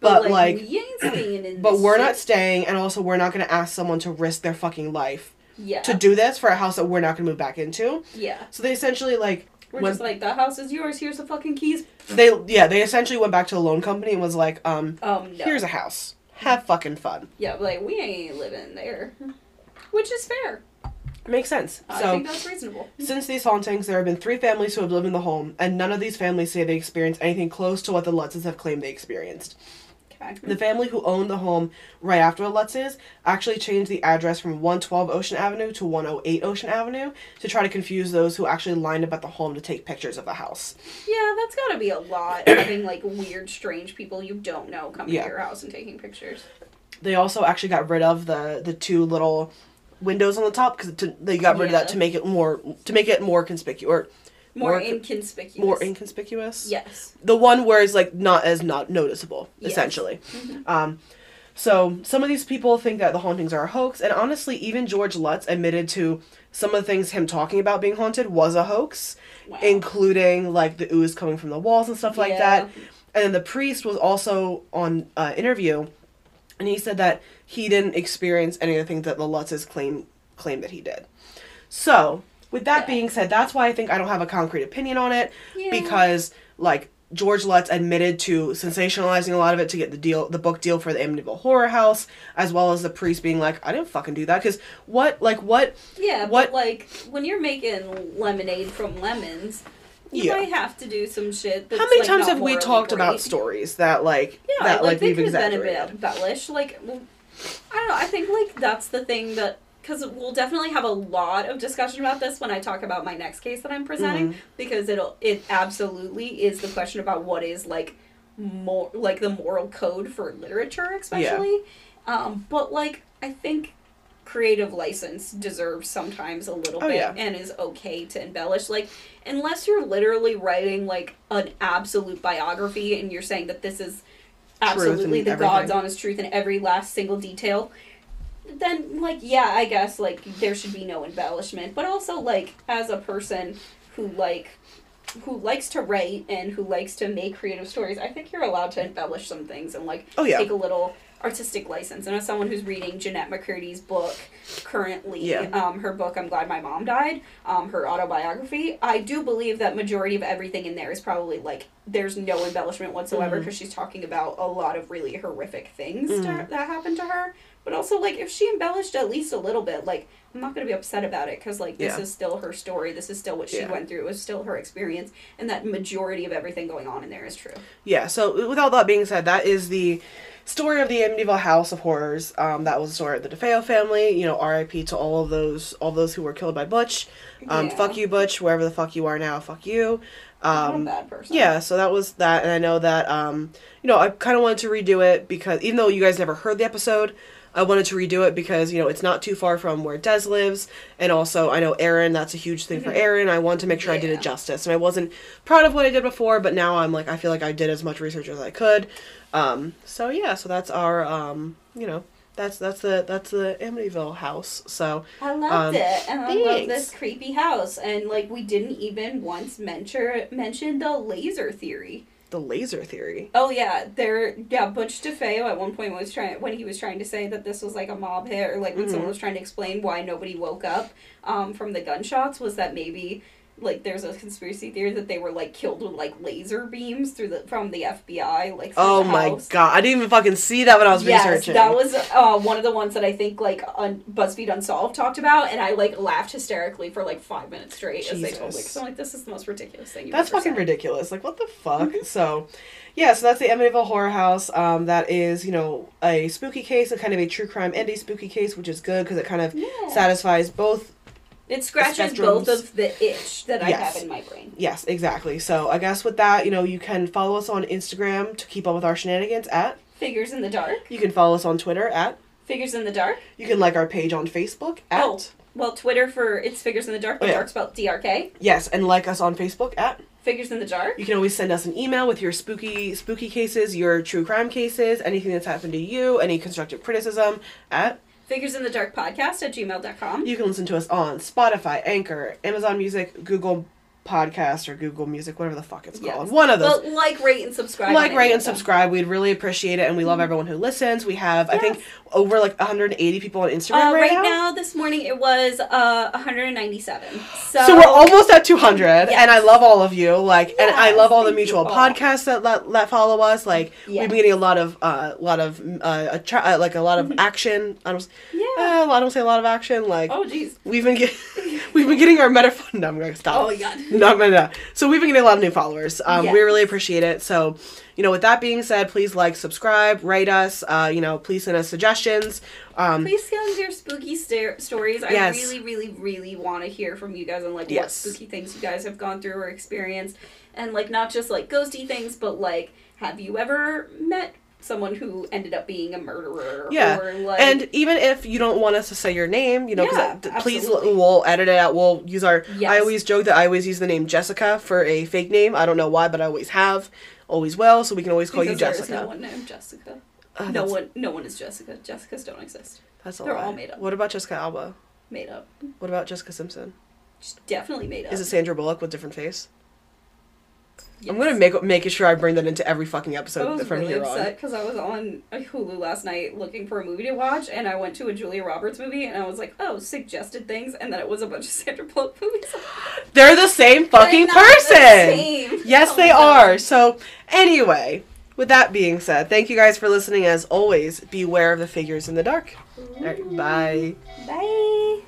but, but like, like we ain't staying in but this we're shit. Not staying, and also we're not going to ask someone to risk their fucking life yeah. to do this for a house that we're not going to move back into." Yeah. So they essentially like. We're when, just like, that house is yours, here's the fucking keys. They yeah, they essentially went back to the loan company and was like, um, um no. here's a house. Have fucking fun. Yeah, like, we ain't living there. Which is fair. Makes sense. I so, think that's reasonable. Since these hauntings, there have been three families who have lived in the home, and none of these families say they experienced anything close to what the Lutzes have claimed they experienced. Okay. The family who owned the home right after the Lutzes actually changed the address from one twelve Ocean Avenue to one oh eight Ocean Avenue to try to confuse those who actually lined up at the home to take pictures of the house. Yeah, that's gotta be a lot, having, like, weird, strange people you don't know coming yeah. to your house and taking pictures. They also actually got rid of the, the two little windows on the top, because they got rid yeah. of that to make it more, to make it more conspicuous. More, more inconspicuous. More inconspicuous? Yes. The one where it's, like, not as not noticeable, yes. essentially. Mm-hmm. Um, so, some of these people think that the hauntings are a hoax, and honestly, even George Lutz admitted to some of the things him talking about being haunted was a hoax, wow. including, like, the ooze coming from the walls and stuff like yeah. that. And then the priest was also on uh, interview, and he said that he didn't experience any of the things that the Lutzes claim, claim that he did. So... With that yeah. being said, that's why I think I don't have a concrete opinion on it, yeah. because, like, George Lutz admitted to sensationalizing a lot of it to get the deal, the book deal for the Amityville Horror House, as well as the priest being like, I didn't fucking do that, because what, like, what? Yeah, what, but, like, when you're making lemonade from lemons, you yeah. might have to do some shit that's, how many like, times have we talked great. About stories that, like, yeah, that, like, like we've exaggerated? Yeah, like, they could have been a bit embellished. Like, well, I don't know, I think, like, that's the thing that... Because we'll definitely have a lot of discussion about this when I talk about my next case that I'm presenting, mm-hmm. because it'll it absolutely is the question about what is like more like the moral code for literature, especially. Yeah. Um, but like I think creative license deserves sometimes a little oh, bit yeah. and is okay to embellish. Like unless you're literally writing like an absolute biography and you're saying that this is absolutely the everything. God's honest truth in every last single detail. Then, like, yeah, I guess, like, there should be no embellishment. But also, like, as a person who, like, who likes to write and who likes to make creative stories, I think you're allowed to embellish some things and, like, oh, yeah. take a little artistic license. And as someone who's reading Jeanette McCurdy's book currently, yeah. um, her book, I'm Glad My Mom Died, um, her autobiography, I do believe that majority of everything in there is probably, like, there's no embellishment whatsoever because mm-hmm. she's talking about a lot of really horrific things mm-hmm. to, that happened to her. But also, like, if she embellished at least a little bit, like, I'm not going to be upset about it because, like, this yeah. is still her story. This is still what she yeah. went through. It was still her experience. And that majority of everything going on in there is true. Yeah, so with all that being said, that is the story of the Amityville House of Horrors. Um, that was the story of the DeFeo family. You know, R I P to all of those all those who were killed by Butch. Um, yeah. Fuck you, Butch. Wherever the fuck you are now, fuck you. Um, not a bad person. Yeah, so that was that, and I know that, um, you know, I kind of wanted to redo it because, even though you guys never heard the episode, I wanted to redo it because, you know, it's not too far from where Des lives, and also I know Aaron, that's a huge thing mm-hmm. for Aaron. I wanted to make sure yeah. I did it justice, and I wasn't proud of what I did before, but now I'm like, I feel like I did as much research as I could. Um, so yeah, so that's our, um, you know, That's that's the that's the Amityville house. So I loved um, it, and thanks. I love this creepy house. And like we didn't even once mention mention the laser theory. The laser theory. Oh yeah, there. Yeah, Butch DeFeo at one point was trying when he was trying to say that this was like a mob hit, or like when mm-hmm. someone was trying to explain why nobody woke up um, from the gunshots was that maybe. Like, there's a conspiracy theory that they were, like, killed with, like, laser beams through the from the F B I, like, oh, my house. God. I didn't even fucking see that when I was yes, researching. That was uh, one of the ones that I think, like, un- BuzzFeed Unsolved talked about, and I, like, laughed hysterically for, like, five minutes straight Jesus. as they told me. Because I'm like, this is the most ridiculous thing you've That's ever fucking said. ridiculous. Like, what the fuck? So... Yeah, so that's the Amityville Horror House. Um, that is, you know, a spooky case, and kind of a true crime and a spooky case, which is good, because it kind of yeah. satisfies both... It scratches both of the itch that I yes. have in my brain. Yes, exactly. So I guess with that, you know, you can follow us on Instagram to keep up with our shenanigans at... Figures in the Dark. You can follow us on Twitter at... Figures in the Dark. You can like our page on Facebook at... Oh, well, Twitter for... It's Figures in the Dark, but oh, yeah. Dark spelled D R K. Yes, and like us on Facebook at... Figures in the Dark. You can always send us an email with your spooky spooky cases, your true crime cases, anything that's happened to you, any constructive criticism at... Figures in the Dark podcast at gmail dot com. You can listen to us on Spotify, Anchor, Amazon Music, Google Podcast, or Google Music, whatever the fuck it's yes. called. One of those. Well, like, rate, and subscribe. Like, rate, and subscribe. We'd really appreciate it, and we love everyone who listens. We have, yes. I think, over like one hundred eighty people on Instagram uh, right, right now. Right now, this morning, it was uh, one hundred ninety-seven. So, so we're almost at two hundred, yes. and I love all of you. Like, yes, and I love all the mutual all. podcasts that, let, that follow us. Like, yes. we've been getting a lot of, uh, lot of, uh, a tri- uh, like a lot of mm-hmm. action. I don't. Yeah. Uh, I don't say a lot of action. Like. Oh jeez. We've been getting, we've been getting our meta. No, I'm gonna stop. Oh my god. No, no, no. So we've been getting a lot of new followers. Um, yes. We really appreciate it. So, you know, with that being said, please like, subscribe, rate us. Uh, you know, please send us suggestions. Um, please send us your spooky st- stories. Yes. I really, really, really want to hear from you guys on like yes. what spooky things you guys have gone through or experienced, and like not just like ghosty things, but like have you ever met someone who ended up being a murderer yeah. or like... And even if you don't want us to say your name, you know, yeah, cause I, please, l- we'll edit it out. We'll use our... Yes. I always joke that I always use the name Jessica for a fake name. I don't know why, but I always have, always will, so we can always call because you Jessica. Because there is no one named Jessica. Uh, no one No one is Jessica. Jessicas don't exist. That's all They're right. all made up. What about Jessica Alba? Made up. What about Jessica Simpson? She's definitely made up. Is it Sandra Bullock with different face? Yes. I'm going to make making sure I bring that into every fucking episode from really here on. I was really upset because I was on Hulu last night looking for a movie to watch, and I went to a Julia Roberts movie, and I was like, oh, suggested things, and then it was a bunch of Sandra Bullock movies. They're the same fucking They're not person! The same. Yes, oh, they no. are. So, anyway, with that being said, thank you guys for listening. As always, beware of the figures in the dark. All right, bye. Bye.